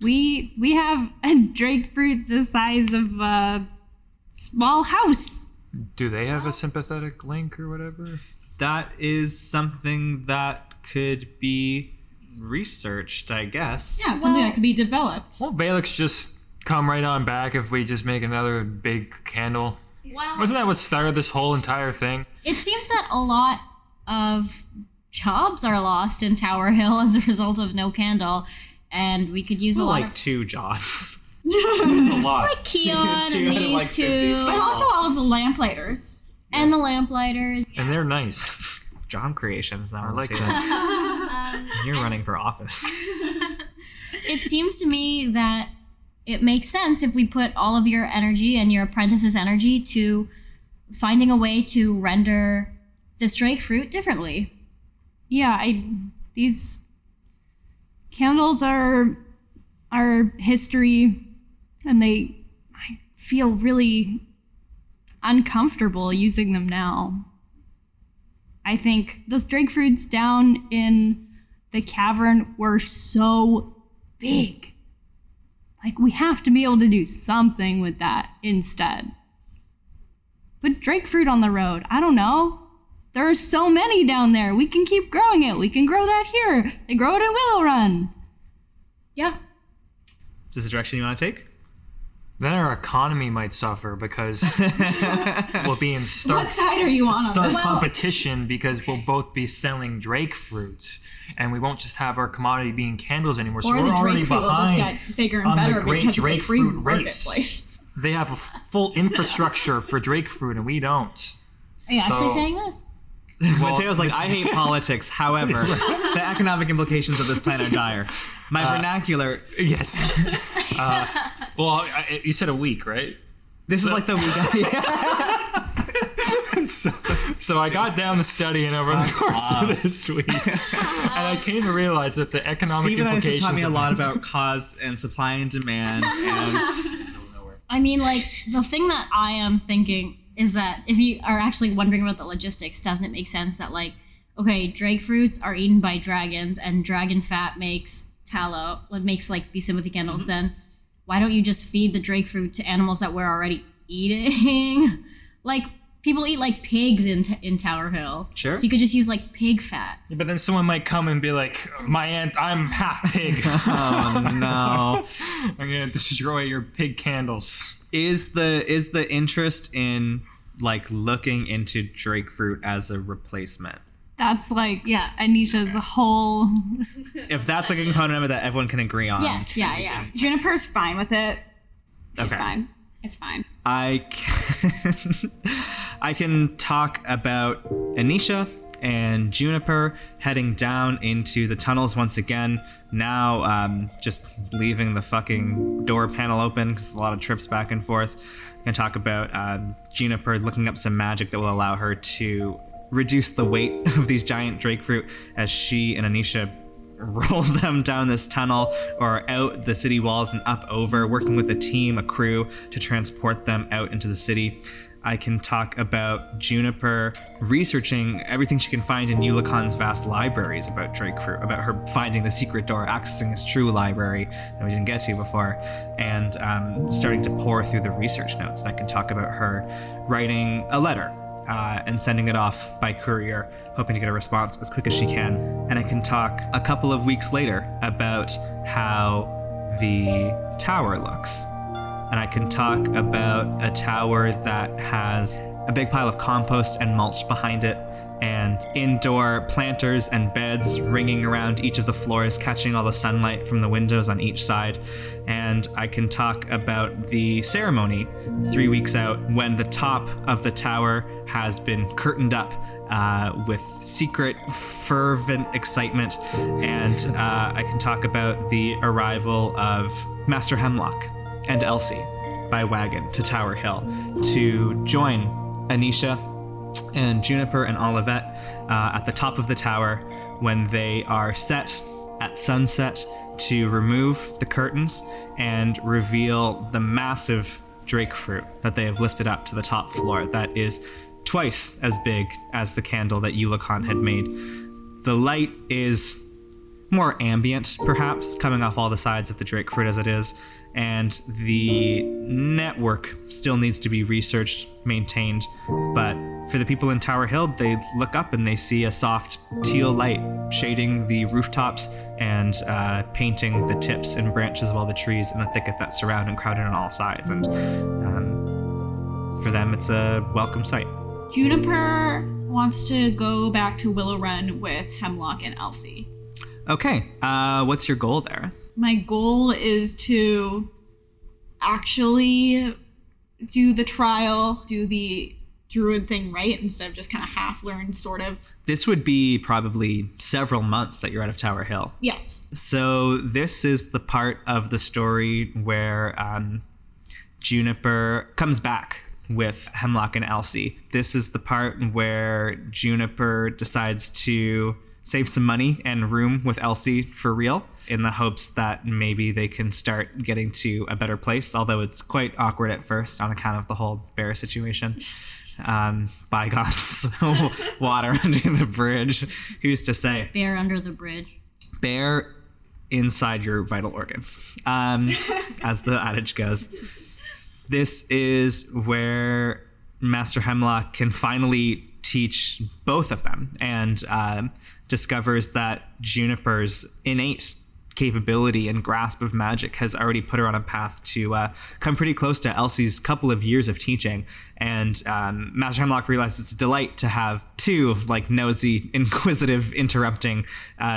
We have a drakefruit the size of a small house. Do they have a sympathetic link or whatever? That is something that could be researched, I guess. Yeah, it's something that could be developed. Well, Valix just come right on back if we just make another big candle. Well, wasn't that what started this whole entire thing? It seems that a lot of jobs are lost in Tower Hill as a result of no candle, and we could use a lot of... Like two jobs. It's a lot. It's like Keon and these like two. But also all of the lamplighters. Yeah. And the lamplighters. Yeah. And they're nice. John creations now, like that. You're running for office. It seems to me that it makes sense if we put all of your energy and your apprentice's energy to finding a way to render this drakefruit differently. Yeah, these candles are our history, and I feel really uncomfortable using them now. I think those drakefruits down in the cavern were so big. Like, we have to be able to do something with that instead. Put drakefruit on the road. I don't know. There are so many down there. We can keep growing it. We can grow that here. They grow it in Willow Run. Yeah. Is this the direction you want to take? Then our economy might suffer because we'll be in stark competition because we'll both be selling drake fruits, and we won't just have our commodity being candles anymore. So we're already behind on the great drake fruit race. They have a full infrastructure for drake fruit, and we don't. Are you actually saying this? Well, Mateo's like, I hate politics. However, the economic implications of this plan are dire. My vernacular... Yes. You said a week, right? This is like the week. So I got down to studying over the course of this week. And I came to realize that the economic implications... Stevenitis taught me a lot about cause and supply and demand. I mean, like, the thing that I am thinking... is that if you are actually wondering about the logistics, doesn't it make sense that, like, okay, drake fruits are eaten by dragons and dragon fat makes tallow, makes like these sympathy candles, mm-hmm. Then why don't you just feed the drake fruit to animals that we're already eating? Like, people eat like pigs in Tower Hill. Sure. So you could just use like pig fat. Yeah, but then someone might come and be like, my aunt, I'm half pig. Oh no. I'm gonna destroy your pig candles. Is the interest in, like, looking into drake fruit as a replacement? That's like, yeah, Anisha's whole... If that's like a component of it that everyone can agree on. Yes, yeah. Juniper's fine with it. It's fine. It's fine. I can talk about Anisha and Juniper heading down into the tunnels once again. Now, just leaving the fucking door panel open because a lot of trips back and forth. I'm going to talk about Juniper looking up some magic that will allow her to reduce the weight of these giant drake fruit as she and Anisha roll them down this tunnel or out the city walls and up over, working with a crew to transport them out into the city. I can talk about Juniper researching everything she can find in Eulachon's vast libraries about drake fruit, about her finding the secret door, accessing his true library that we didn't get to before, and starting to pore through the research notes. And I can talk about her writing a letter and sending it off by courier, hoping to get a response as quick as she can. And I can talk a couple of weeks later about how the tower looks. And I can talk about a tower that has a big pile of compost and mulch behind it, and indoor planters and beds ringing around each of the floors, catching all the sunlight from the windows on each side. And I can talk about the ceremony 3 weeks out when the top of the tower has been curtained up with secret, fervent excitement. And I can talk about the arrival of Master Hemlock and Elsie by wagon to Tower Hill to join Anisha and Juniper and Olivette at the top of the tower when they are set at sunset to remove the curtains and reveal the massive drake fruit that they have lifted up to the top floor that is twice as big as the candle that Eulachon had made. The light is more ambient, perhaps, coming off all the sides of the drake fruit as it is, and the network still needs to be researched, maintained, but for the people in Tower Hill, they look up and they see a soft teal light shading the rooftops and painting the tips and branches of all the trees in the thicket that surround and crowded on all sides, and for them it's a welcome sight. Juniper wants to go back to Willow Run with Hemlock and Elsie. Okay, what's your goal there? My goal is to actually do the trial, do the druid thing right, instead of just kind of half-learned, sort of. This would be probably several months that you're out of Tower Hill. Yes. So this is the part of the story where Juniper comes back with Hemlock and Elsie. This is the part where Juniper decides to save some money and room with Elsie for real, in the hopes that maybe they can start getting to a better place, although it's quite awkward at first on account of the whole bear situation. Bygones. Water under the bridge. Who's to say? Bear under the bridge. Bear inside your vital organs, as the adage goes. This is where Master Hemlock can finally teach both of them and discovers that Juniper's innate capability and grasp of magic has already put her on a path to come pretty close to Elsie's couple of years of teaching. And Master Hemlock realizes it's a delight to have two, like, nosy, inquisitive, interrupting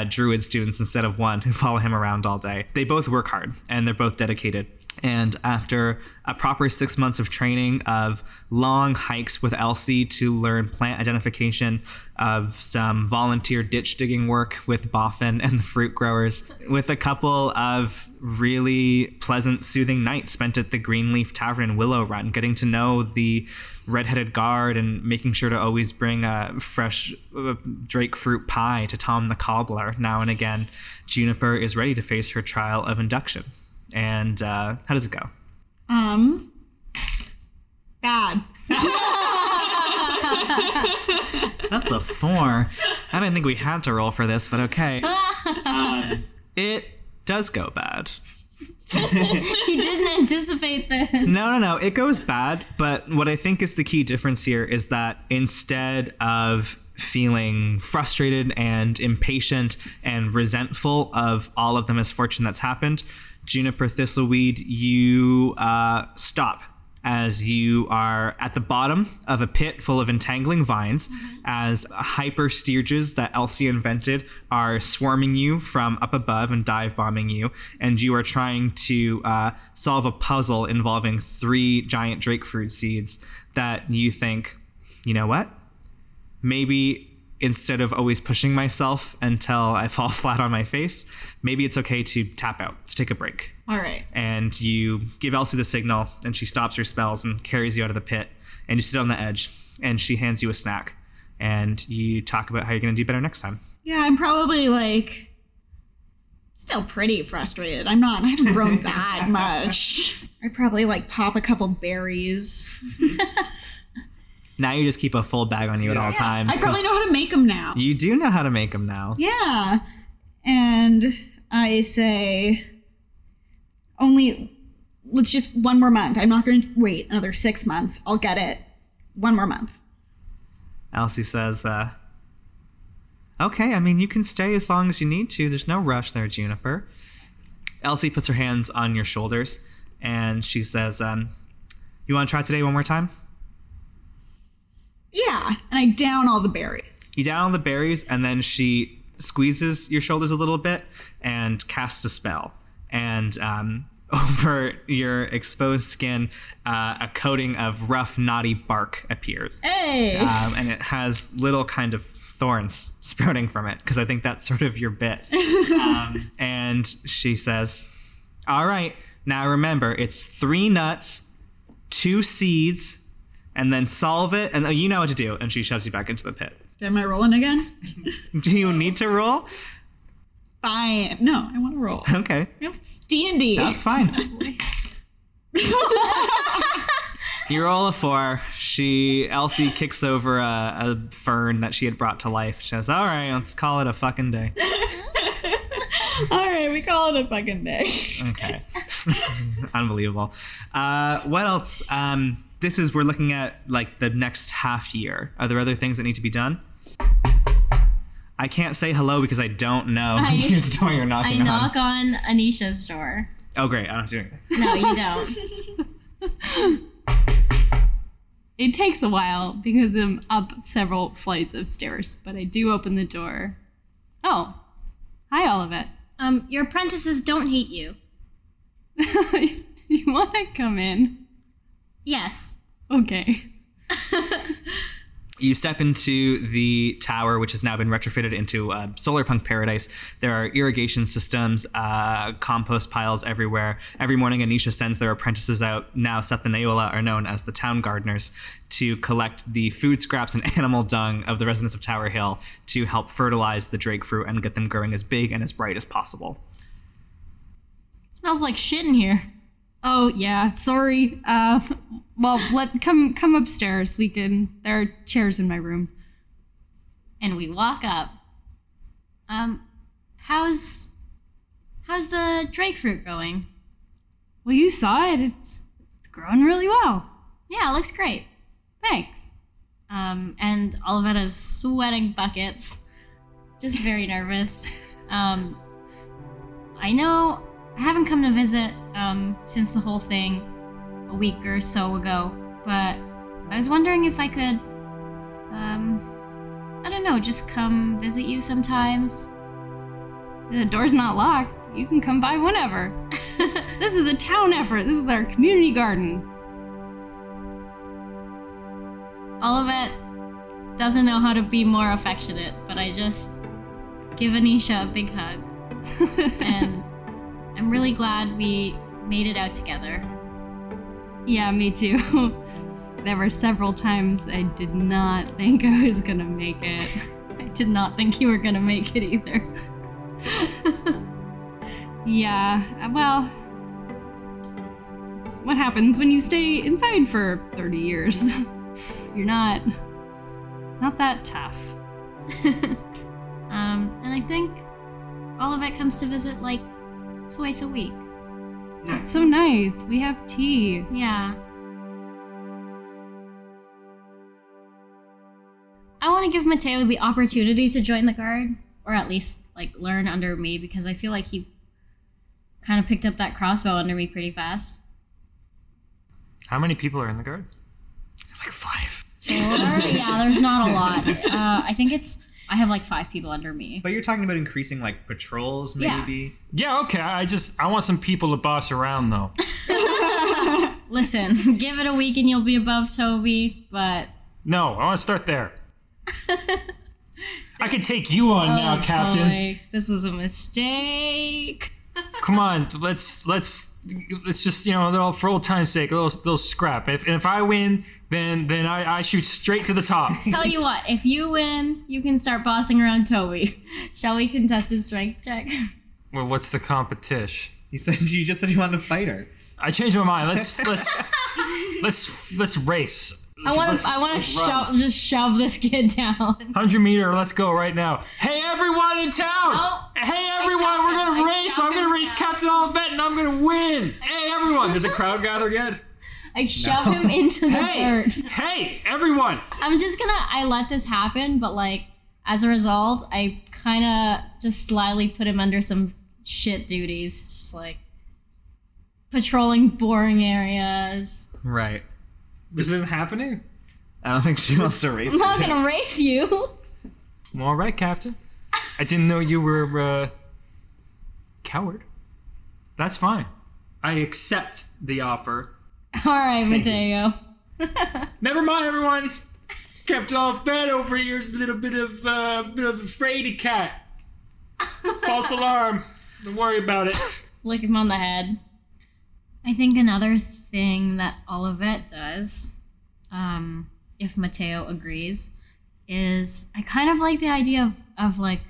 druid students instead of one who follow him around all day. They both work hard and they're both dedicated. And after a proper 6 months of training, of long hikes with Elsie to learn plant identification, of some volunteer ditch digging work with Boffin and the fruit growers, with a couple of really pleasant, soothing nights spent at the Greenleaf Tavern in Willow Run, getting to know the redheaded guard and making sure to always bring a fresh drakefruit pie to Tom the cobbler. Now and again, Juniper is ready to face her trial of induction. And how does it go? Bad. That's a 4. I didn't think we had to roll for this, but okay. It does go bad. He didn't anticipate this. No. It goes bad, but what I think is the key difference here is that instead of feeling frustrated and impatient and resentful of all of the misfortune that's happened, Juniper Thistleweed, you stop as you are at the bottom of a pit full of entangling vines, as hyper steerges that Elsie invented are swarming you from up above and dive bombing you, and you are trying to solve a puzzle involving 3 giant drakefruit seeds that you think, you know what, maybe instead of always pushing myself until I fall flat on my face, maybe it's okay to tap out, to take a break. All right. And you give Elsie the signal, and she stops her spells and carries you out of the pit. And you sit on the edge, and she hands you a snack. And you talk about how you're going to do better next time. Yeah, I'm probably, like, still pretty frustrated. I haven't grown that much. I probably, like, pop a couple berries. Now you just keep a full bag on you at all times. I probably know how to make them now. You do know how to make them now. Yeah. And I say, let's just one more month. I'm not going to wait another 6 months. I'll get it. One more month. Elsie says, okay, I mean, you can stay as long as you need to. There's no rush there, Juniper. Elsie puts her hands on your shoulders and she says, you want to try today one more time? Yeah, and I down all the berries. You down all the berries, and then she squeezes your shoulders a little bit and casts a spell. And over your exposed skin, a coating of rough, knotty bark appears. Hey! And it has little kind of thorns sprouting from it, because I think that's sort of your bit. And she says, all right, now remember, it's 3 nuts, 2 seeds, and then solve it, and you know what to do. And she shoves you back into the pit. Am I rolling again? Do you need to roll? Fine. No, I want to roll. Okay. It's D&D. That's fine. You roll a 4. Elsie kicks over a fern that she had brought to life. She says, all right, let's call it a fucking day. All right, we call it a fucking day. Okay. Unbelievable. What else? We're looking at, like, the next half year. Are there other things that need to be done? I can't say hello because I don't know whose door you're knocking on. I knock on Anisha's door. Oh, great. I don't do anything. No, you don't. It takes a while because I'm up several flights of stairs, but I do open the door. Oh, hi, Olivette. Your apprentices don't hate you. You want to come in? Yes. Okay. You step into the tower, which has now been retrofitted into a solar punk paradise. There are irrigation systems, compost piles everywhere. Every morning, Anisha sends their apprentices out, now Sethunayola are known as the town gardeners, to collect the food scraps and animal dung of the residents of Tower Hill to help fertilize the drakefruit and get them growing as big and as bright as possible. It smells like shit in here. Oh, yeah. Sorry. Come upstairs. There are chairs in my room. And we walk up. How's the drakefruit going? Well, you saw it. It's growing really well. Yeah, it looks great. Thanks. And Olivetta's sweating buckets. Just very nervous. I know I haven't come to visit since the whole thing a week or so ago, but I was wondering if I could, I don't know, just come visit you sometimes. The door's not locked. You can come by whenever. This is a town effort. This is our community garden. Olivette doesn't know how to be more affectionate, but I just give Anisha a big hug. And I'm really glad we made it out together. Yeah, me too. There were several times I did not think I was gonna make it. I did not think you were gonna make it either. Yeah, well, it's what happens when you stay inside for 30 years. You're not that tough. And I think Olivette comes to visit like twice a week. That's so nice. We have tea. Yeah. I want to give Mateo the opportunity to join the guard, or at least like learn under me, because I feel like he kind of picked up that crossbow under me pretty fast. How many people are in the guard? Like 5. 4? Yeah, there's not a lot. I think I have like 5 people under me. But you're talking about increasing like patrols maybe? Yeah, okay. I want some people to boss around though. Listen, give it a week and you'll be above Toby, but... No, I want to start there. I can take you on now, Captain. Boy. This was a mistake. Come on, let's just, you know, for old time's sake, a little scrap. If I win, then I shoot straight to the top. Tell you what, if you win, you can start bossing around Toby. Shall we contest his strength check? Well, what's the competition? You just said you wanted to fight her. I changed my mind. Let's race. I want to shove this kid down. 100-meter, let's go right now. Hey, everyone in town! Oh, hey, everyone, we're going to race! I'm going to race Captain Olivette, and I'm going to win! Hey, everyone! Does a crowd gather yet? I shove him into the dirt. Hey, everyone! I'm just going to, I let this happen, but like, as a result, I kind of just slyly put him under some shit duties. Just like, patrolling boring areas. Right. This isn't happening? I don't think she wants to race you. I'm not going to race you. Well, all right, Captain. I didn't know you were a coward. That's fine. I accept the offer. All right, Mateo. Never mind, everyone. Captain Olivette over here is a little bit of a fraidy cat. False alarm. Don't worry about it. Flick him on the head. I think another thing that Olivette does, if Mateo agrees, is I kind of like the idea of like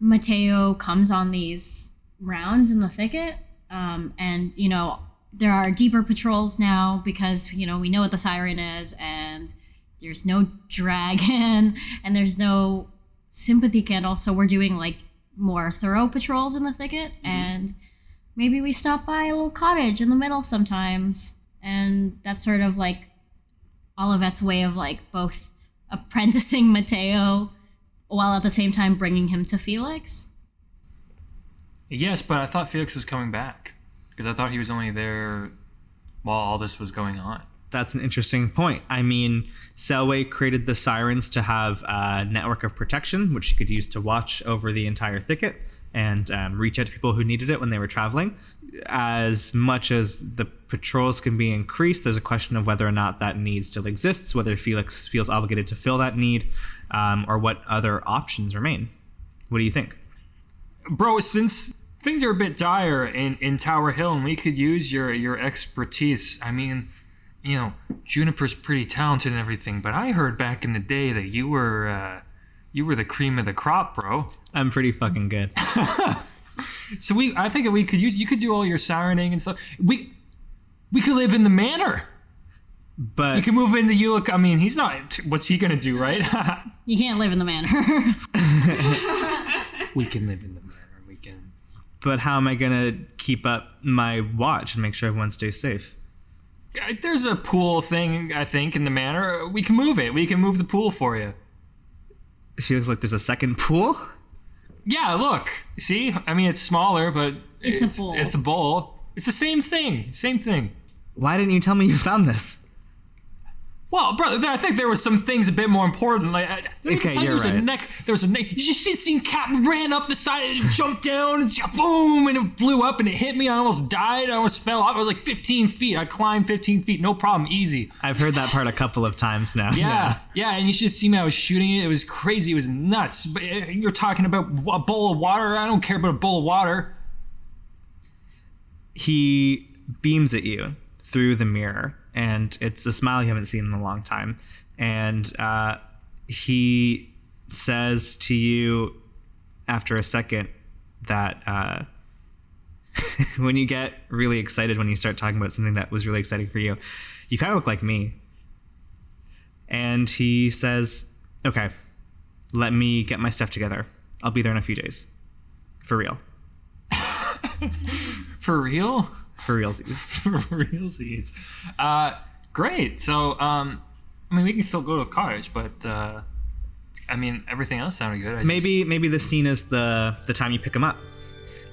Mateo comes on these rounds in the thicket, and you know there are deeper patrols now because you know we know what the siren is, and there's no dragon and there's no sympathy candle, so we're doing like more thorough patrols in the thicket, mm-hmm. and maybe we stop by a little cottage in the middle sometimes. And that's sort of like Olivette's way of like both apprenticing Mateo while at the same time bringing him to Felix. Yes, but I thought Felix was coming back because I thought he was only there while all this was going on. That's an interesting point. I mean, Selway created the sirens to have a network of protection, which she could use to watch over the entire thicket and reach out to people who needed it when they were traveling. As much as the patrols can be increased, there's a question of whether or not that need still exists, whether Felix feels obligated to fill that need, or what other options remain. What do you think? Bro, since things are a bit dire in Tower Hill and we could use your expertise, I mean, you know, Juniper's pretty talented and everything, but I heard back in the day that you were the cream of the crop, bro. I'm pretty fucking good. So I think we could use. You could do all your sirening and stuff. We could live in the manor. But we could move into Eulachon. I mean, he's not. What's he gonna do, right? You can't live in the manor. We can live in the manor. We can. But how am I gonna keep up my watch and make sure everyone stays safe? There's a pool thing, I think, in the manor. We can move it. We can move the pool for you. Feels like there's a second pool? Yeah, look. See? I mean, it's smaller, but it's a bowl. It's a bowl. It's the same thing. Same thing. Why didn't you tell me you found this? Well, brother, I think there were some things a bit more important. Like, okay, you're right. There was a neck. You just seen Cap ran up the side and jumped down and boom, and it flew up and it hit me. I almost died. I almost fell off. I was like 15 feet. I climbed 15 feet. No problem. Easy. I've heard that part a couple of times now. Yeah. And you should have seen me. I was shooting it. It was crazy. It was nuts. But you're talking about a bowl of water. I don't care about a bowl of water. He beams at you through the mirror. And it's a smile you haven't seen in a long time. And he says to you after a second that when you get really excited, when you start talking about something that was really exciting for you, you kind of look like me. And he says, okay, let me get my stuff together. I'll be there in a few days. For real. For real? For realsies. For realsies. Great. So, I mean, we can still go to a cottage, but, I mean, everything else sounded good. Maybe the scene is the time you pick him up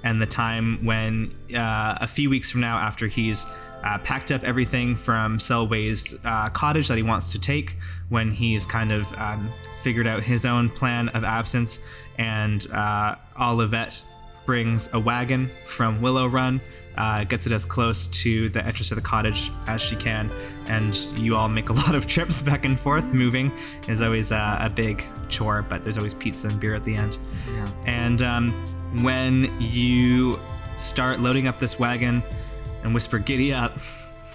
and the time when a few weeks from now, after he's packed up everything from Selway's cottage that he wants to take, when he's kind of figured out his own plan of absence, and Olivette brings a wagon from Willow Run, gets it as close to the entrance to the cottage as she can, and you all make a lot of trips back and forth. Moving is always a big chore, but there's always pizza and beer at the end. Yeah. And when you start loading up this wagon and whisper giddy up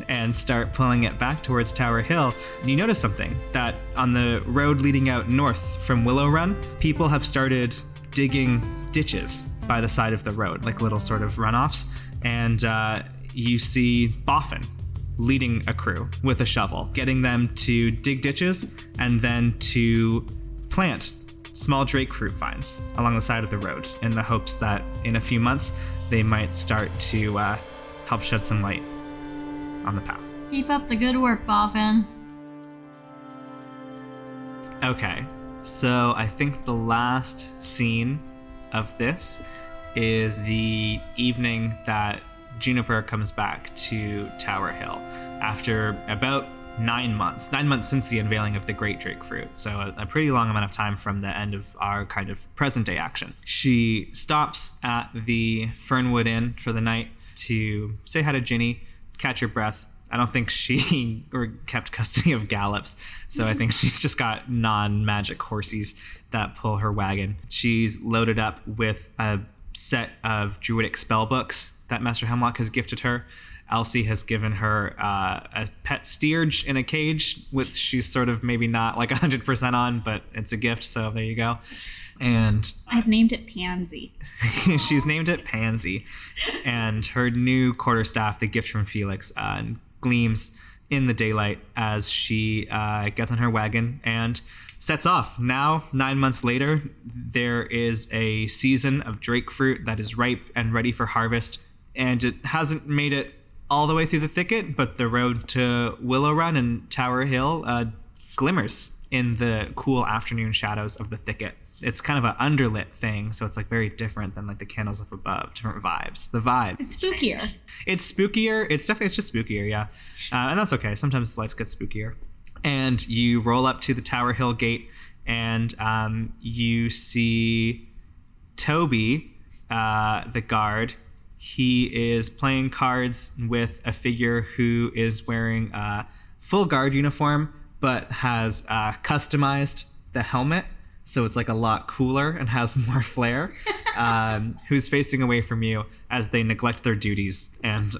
and start pulling it back towards Tower Hill, you notice something, that on the road leading out north from Willow Run, people have started digging ditches by the side of the road, like little sort of runoffs. And you see Boffin leading a crew with a shovel, getting them to dig ditches and then to plant small drakefruit vines along the side of the road in the hopes that in a few months they might start to help shed some light on the path. Keep up the good work, Boffin. Okay, so I think the last scene of this is the evening that Juniper comes back to Tower Hill after about 9 months. 9 months since the unveiling of the Great Drakefruit, so a pretty long amount of time from the end of our kind of present day action. She stops at the Fernwood Inn for the night to say hi to Ginny, catch her breath. I don't think she kept custody of gallops, so I think she's just got non-magic horses that pull her wagon. She's loaded up with a set of druidic spell books that Master Hemlock has gifted her. Elsie has given her a pet steerage in a cage, which she's sort of maybe not like 100% on, but it's a gift, so there you go. And I've named it Pansy. She's named it Pansy. And her new quarterstaff, the gift from Felix, gleams in the daylight as she gets on her wagon and sets off. Now, 9 months later, there is a season of drakefruit that is ripe and ready for harvest, and it hasn't made it all the way through the thicket, but the road to Willow Run and Tower Hill glimmers in the cool afternoon shadows of the thicket. It's kind of an underlit thing, so it's like very different than like the candles up above. Different vibes. The vibes. It's spookier. It's spookier. It's just spookier, yeah. And that's okay. Sometimes life gets spookier. And you roll up to the Tower Hill gate, and you see Toby, the guard. He is playing cards with a figure who is wearing a full guard uniform, but has customized the helmet, so it's like a lot cooler and has more flair, who's facing away from you as they neglect their duties and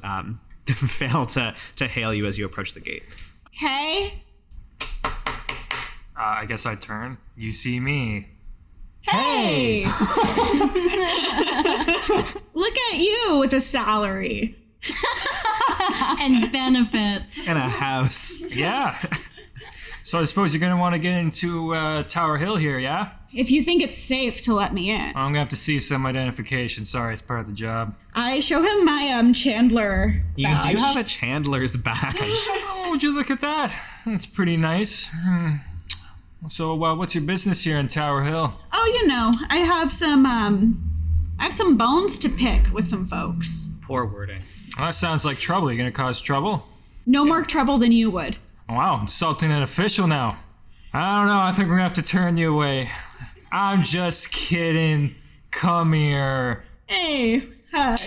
fail to hail you as you approach the gate. Hey. I guess I turn. You see me. Hey! Look at you with a salary. And benefits. And a house. Yeah. So I suppose you're going to want to get into Tower Hill here, yeah? If you think it's safe to let me in. I'm going to have to see some identification. Sorry, it's part of the job. I show him my Chandler badge. You do have a Chandler's badge. Oh, would you look at that? That's pretty nice. So, what's your business here in Tower Hill? Oh, you know, I have some bones to pick with some folks. Poor wording. Well, that sounds like trouble. You're going to cause trouble? No more trouble than you would. Wow, insulting an official now. I don't know. I think we're going to have to turn you away. I'm just kidding. Come here. Hey, hug.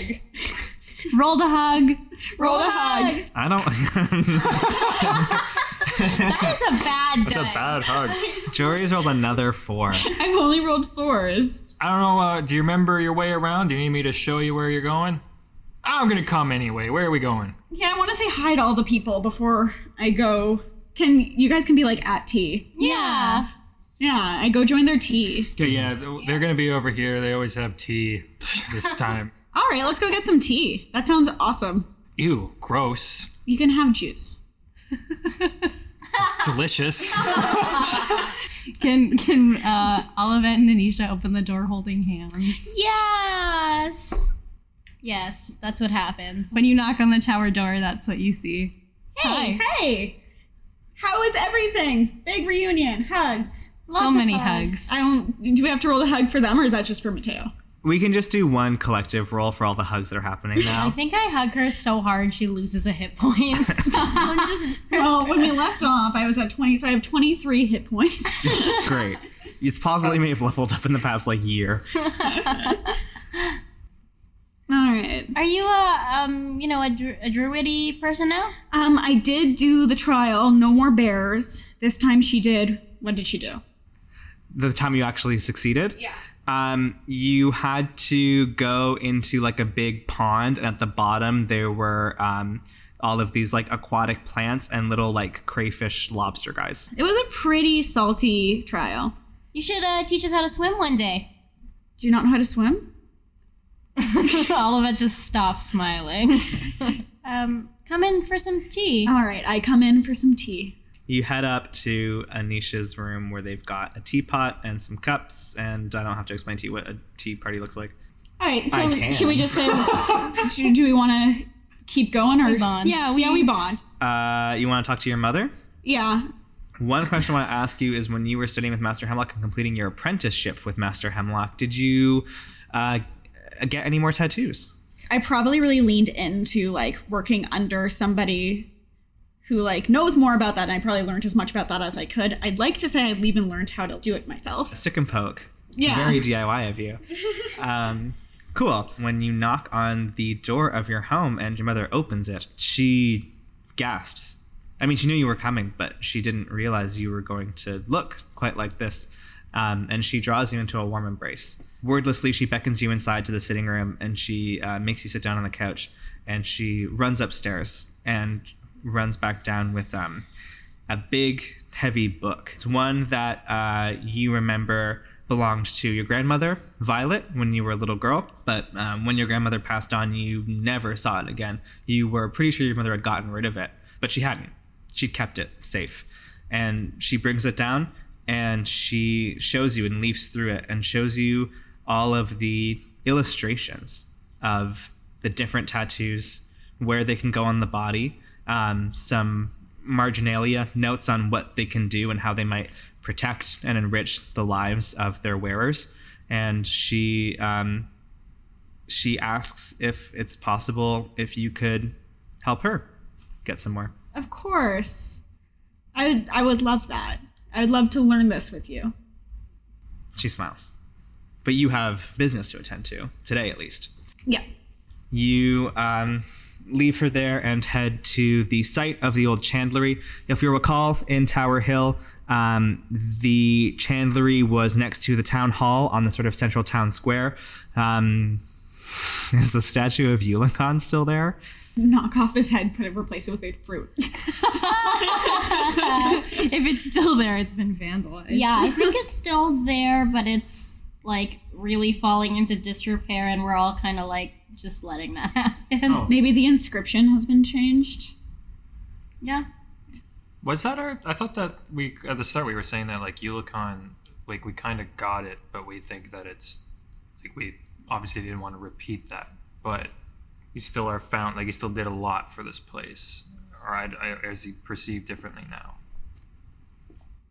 Roll the hug. Roll the hug. I don't... That is a bad day. That's a bad hug. Jory's rolled another 4. I've only rolled 4s. I don't know. Do you remember your way around? Do you need me to show you where you're going? I'm going to come anyway. Where are we going? Yeah, I want to say hi to all the people before I go. Can you guys can be like at tea? Yeah. Yeah, I go join their tea. Yeah, they're going to be over here. They always have tea this time. All right, let's go get some tea. That sounds awesome. Ew, gross. You can have juice. Delicious. Can Olivette and Anisha open the door holding hands? Yes. Yes, that's what happens. When you knock on the tower door, that's what you see. Hey, hey! How is everything? Big reunion, hugs. Lots of hugs. Do we have to roll a hug for them, or is that just for Mateo? We can just do one collective roll for all the hugs that are happening now. I think I hug her so hard she loses a hit point. Well, when we left off, I was at 20, so I have 23 hit points. Great. It's possible you may have leveled up in the past, like, year. All right. Are you a druidy person now? I did do the trial. No more bears. This time she did. What did she do? The time you actually succeeded? Yeah. You had to go into like a big pond, and at the bottom there were all of these like aquatic plants and little like crayfish lobster guys. It was a pretty salty trial. You should teach us how to swim one day. Do you not know how to swim? Olivette just stopped smiling. Come in for some tea. All right, I come in for some tea. You head up to Anisha's room where they've got a teapot and some cups, and I don't have to explain to you what a tea party looks like. All right, so should we just say, do we want to keep going? Or we bond. Yeah, we bond. You want to talk to your mother? Yeah. One question I want to ask you is when you were studying with Master Hemlock and completing your apprenticeship with Master Hemlock, did you... get any more tattoos? I probably really leaned into like working under somebody who like knows more about that, and I probably learned as much about that as I could. I'd like to say I even learned how to do it myself. A stick and poke. Yeah. Very DIY of you. Cool. When you knock on the door of your home and your mother opens it, she gasps. I mean, she knew you were coming, but she didn't realize you were going to look quite like this. And she draws you into a warm embrace. Wordlessly, she beckons you inside to the sitting room, and she makes you sit down on the couch, and she runs upstairs and runs back down with a big, heavy book. It's one that you remember belonged to your grandmother, Violet, when you were a little girl, but when your grandmother passed on, you never saw it again. You were pretty sure your mother had gotten rid of it, but she hadn't. She'd kept it safe. And she brings it down, and she shows you and leafs through it and shows you all of the illustrations of the different tattoos, where they can go on the body, some marginalia, notes on what they can do and how they might protect and enrich the lives of their wearers. And she asks if it's possible if you could help her get somewhere. Of course. I would love that. I'd love to learn this with you. She smiles. But you have business to attend to, today at least. Yeah. You leave her there and head to the site of the old chandlery. If you recall, in Tower Hill, the chandlery was next to the town hall on the sort of central town square. Is the statue of Eulachon still there? Knock off his head, put it, replace it with a fruit. If it's still there, it's been vandalized. Yeah, I think it's still there, but it's like really falling into disrepair, and we're all kind of like just letting that happen. Oh. Maybe the inscription has been changed. Yeah. Was that our? I thought that we at the start we were saying that like Eulachon, like we kind of got it, but we think that it's like we obviously didn't want to repeat that, but. He still are found, like he still did a lot for this place. Or is he perceived differently now?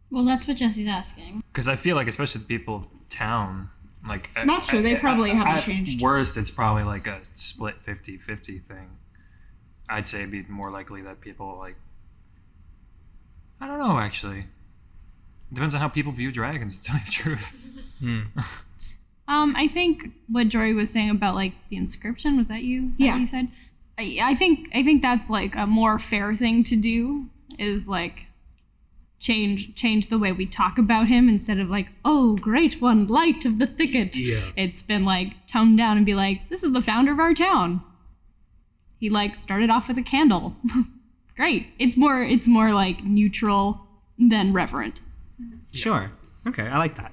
Well, that's what Jesse's asking. Because I feel like, especially the people of town. Like that's true. They probably haven't changed. At worst, it's probably like a split 50-50 thing. I'd say it'd be more likely that people like... I don't know, actually. It depends on how people view dragons, to tell you the truth. I think what Jory was saying about like the inscription, was that you? Is that what you said? I think that's like a more fair thing to do, is like change the way we talk about him, instead of like, oh, great one, light of the thicket. Yeah. It's been like toned down and be like, this is the founder of our town. He like started off with a candle. Great. It's more like neutral than reverent. Sure. Okay, I like that.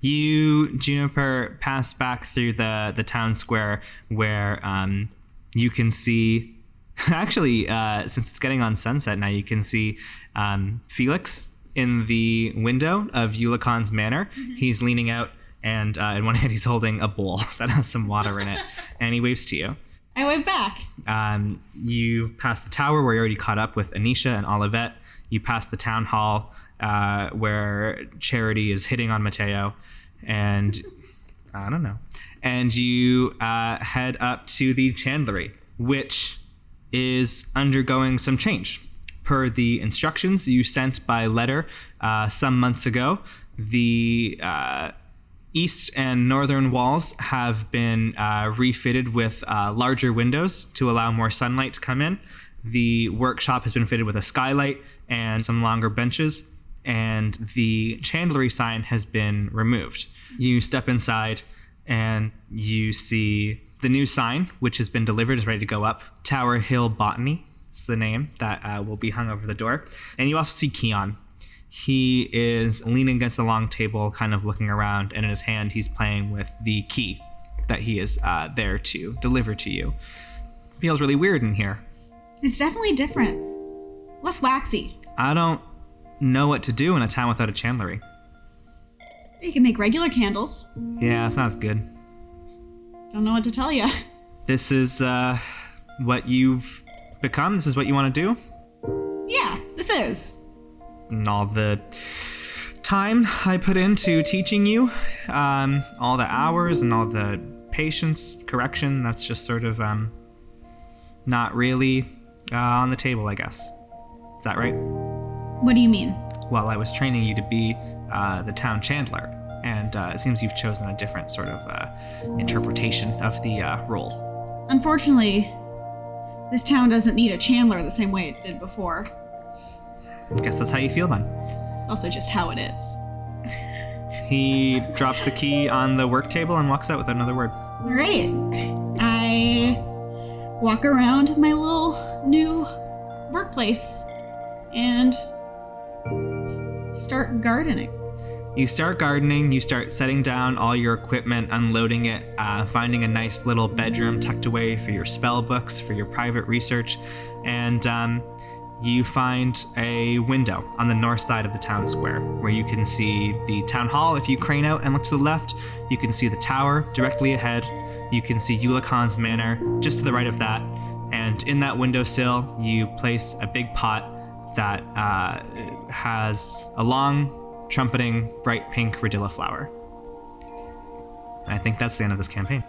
You, Juniper, pass back through the town square where you can see... Actually, since it's getting on sunset now, you can see Felix in the window of Eulachon's manor. Mm-hmm. He's leaning out, and in one hand he's holding a bowl that has some water in it, and he waves to you. I wave back. You pass the tower where you already caught up with Anisha and Olivette. You pass the town hall where Charity is hitting on Mateo, and I don't know. And you head up to the chandlery, which... is undergoing some change. Per the instructions you sent by letter some months ago, the east and northern walls have been refitted with larger windows to allow more sunlight to come in. The workshop has been fitted with a skylight and some longer benches, and the chandlery sign has been removed. You step inside and you see the new sign, which has been delivered, is ready to go up. Tower Hill Botany is the name that will be hung over the door. And you also see Keon. He is leaning against a long table, kind of looking around, and in his hand he's playing with the key that he is there to deliver to you. Feels really weird in here. It's definitely different. Less waxy. I don't know what to do in a town without a chandlery. You can make regular candles. Yeah, it's not as good. Don't know what to tell you. This is what you've become? This is what you want to do? Yeah, this is. And all the time I put into teaching you, all the hours and all the patience, correction, that's just sort of not really on the table, I guess. Is that right? What do you mean? Well, I was training you to be the town chandler, and it seems you've chosen a different sort of interpretation of the role. Unfortunately, this town doesn't need a chandler the same way it did before. I guess that's how you feel then. Also just how it is. He drops the key on the work table and walks out without another word. All right. I walk around my little new workplace and start gardening. You start gardening, you start setting down all your equipment, unloading it, finding a nice little bedroom tucked away for your spell books, for your private research, and you find a window on the north side of the town square where you can see the town hall. If you crane out and look to the left, you can see the tower directly ahead. You can see Eulachon's manor just to the right of that, and in that windowsill you place a big pot that has a long, trumpeting, bright pink radilla flower. And I think that's the end of this campaign.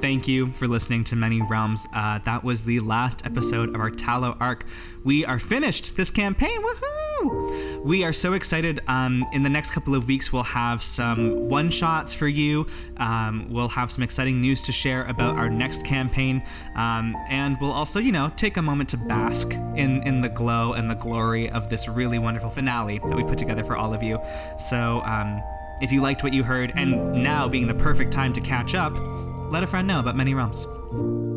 Thank you for listening to Many Realms. That was the last episode of our Tallow arc. We are finished this campaign. Woohoo! We are so excited. In the next couple of weeks, we'll have some one-shots for you. We'll have some exciting news to share about our next campaign. And we'll also, take a moment to bask in the glow and the glory of this really wonderful finale that we put together for all of you. So if you liked what you heard, and now being the perfect time to catch up, let a friend know about Many Realms.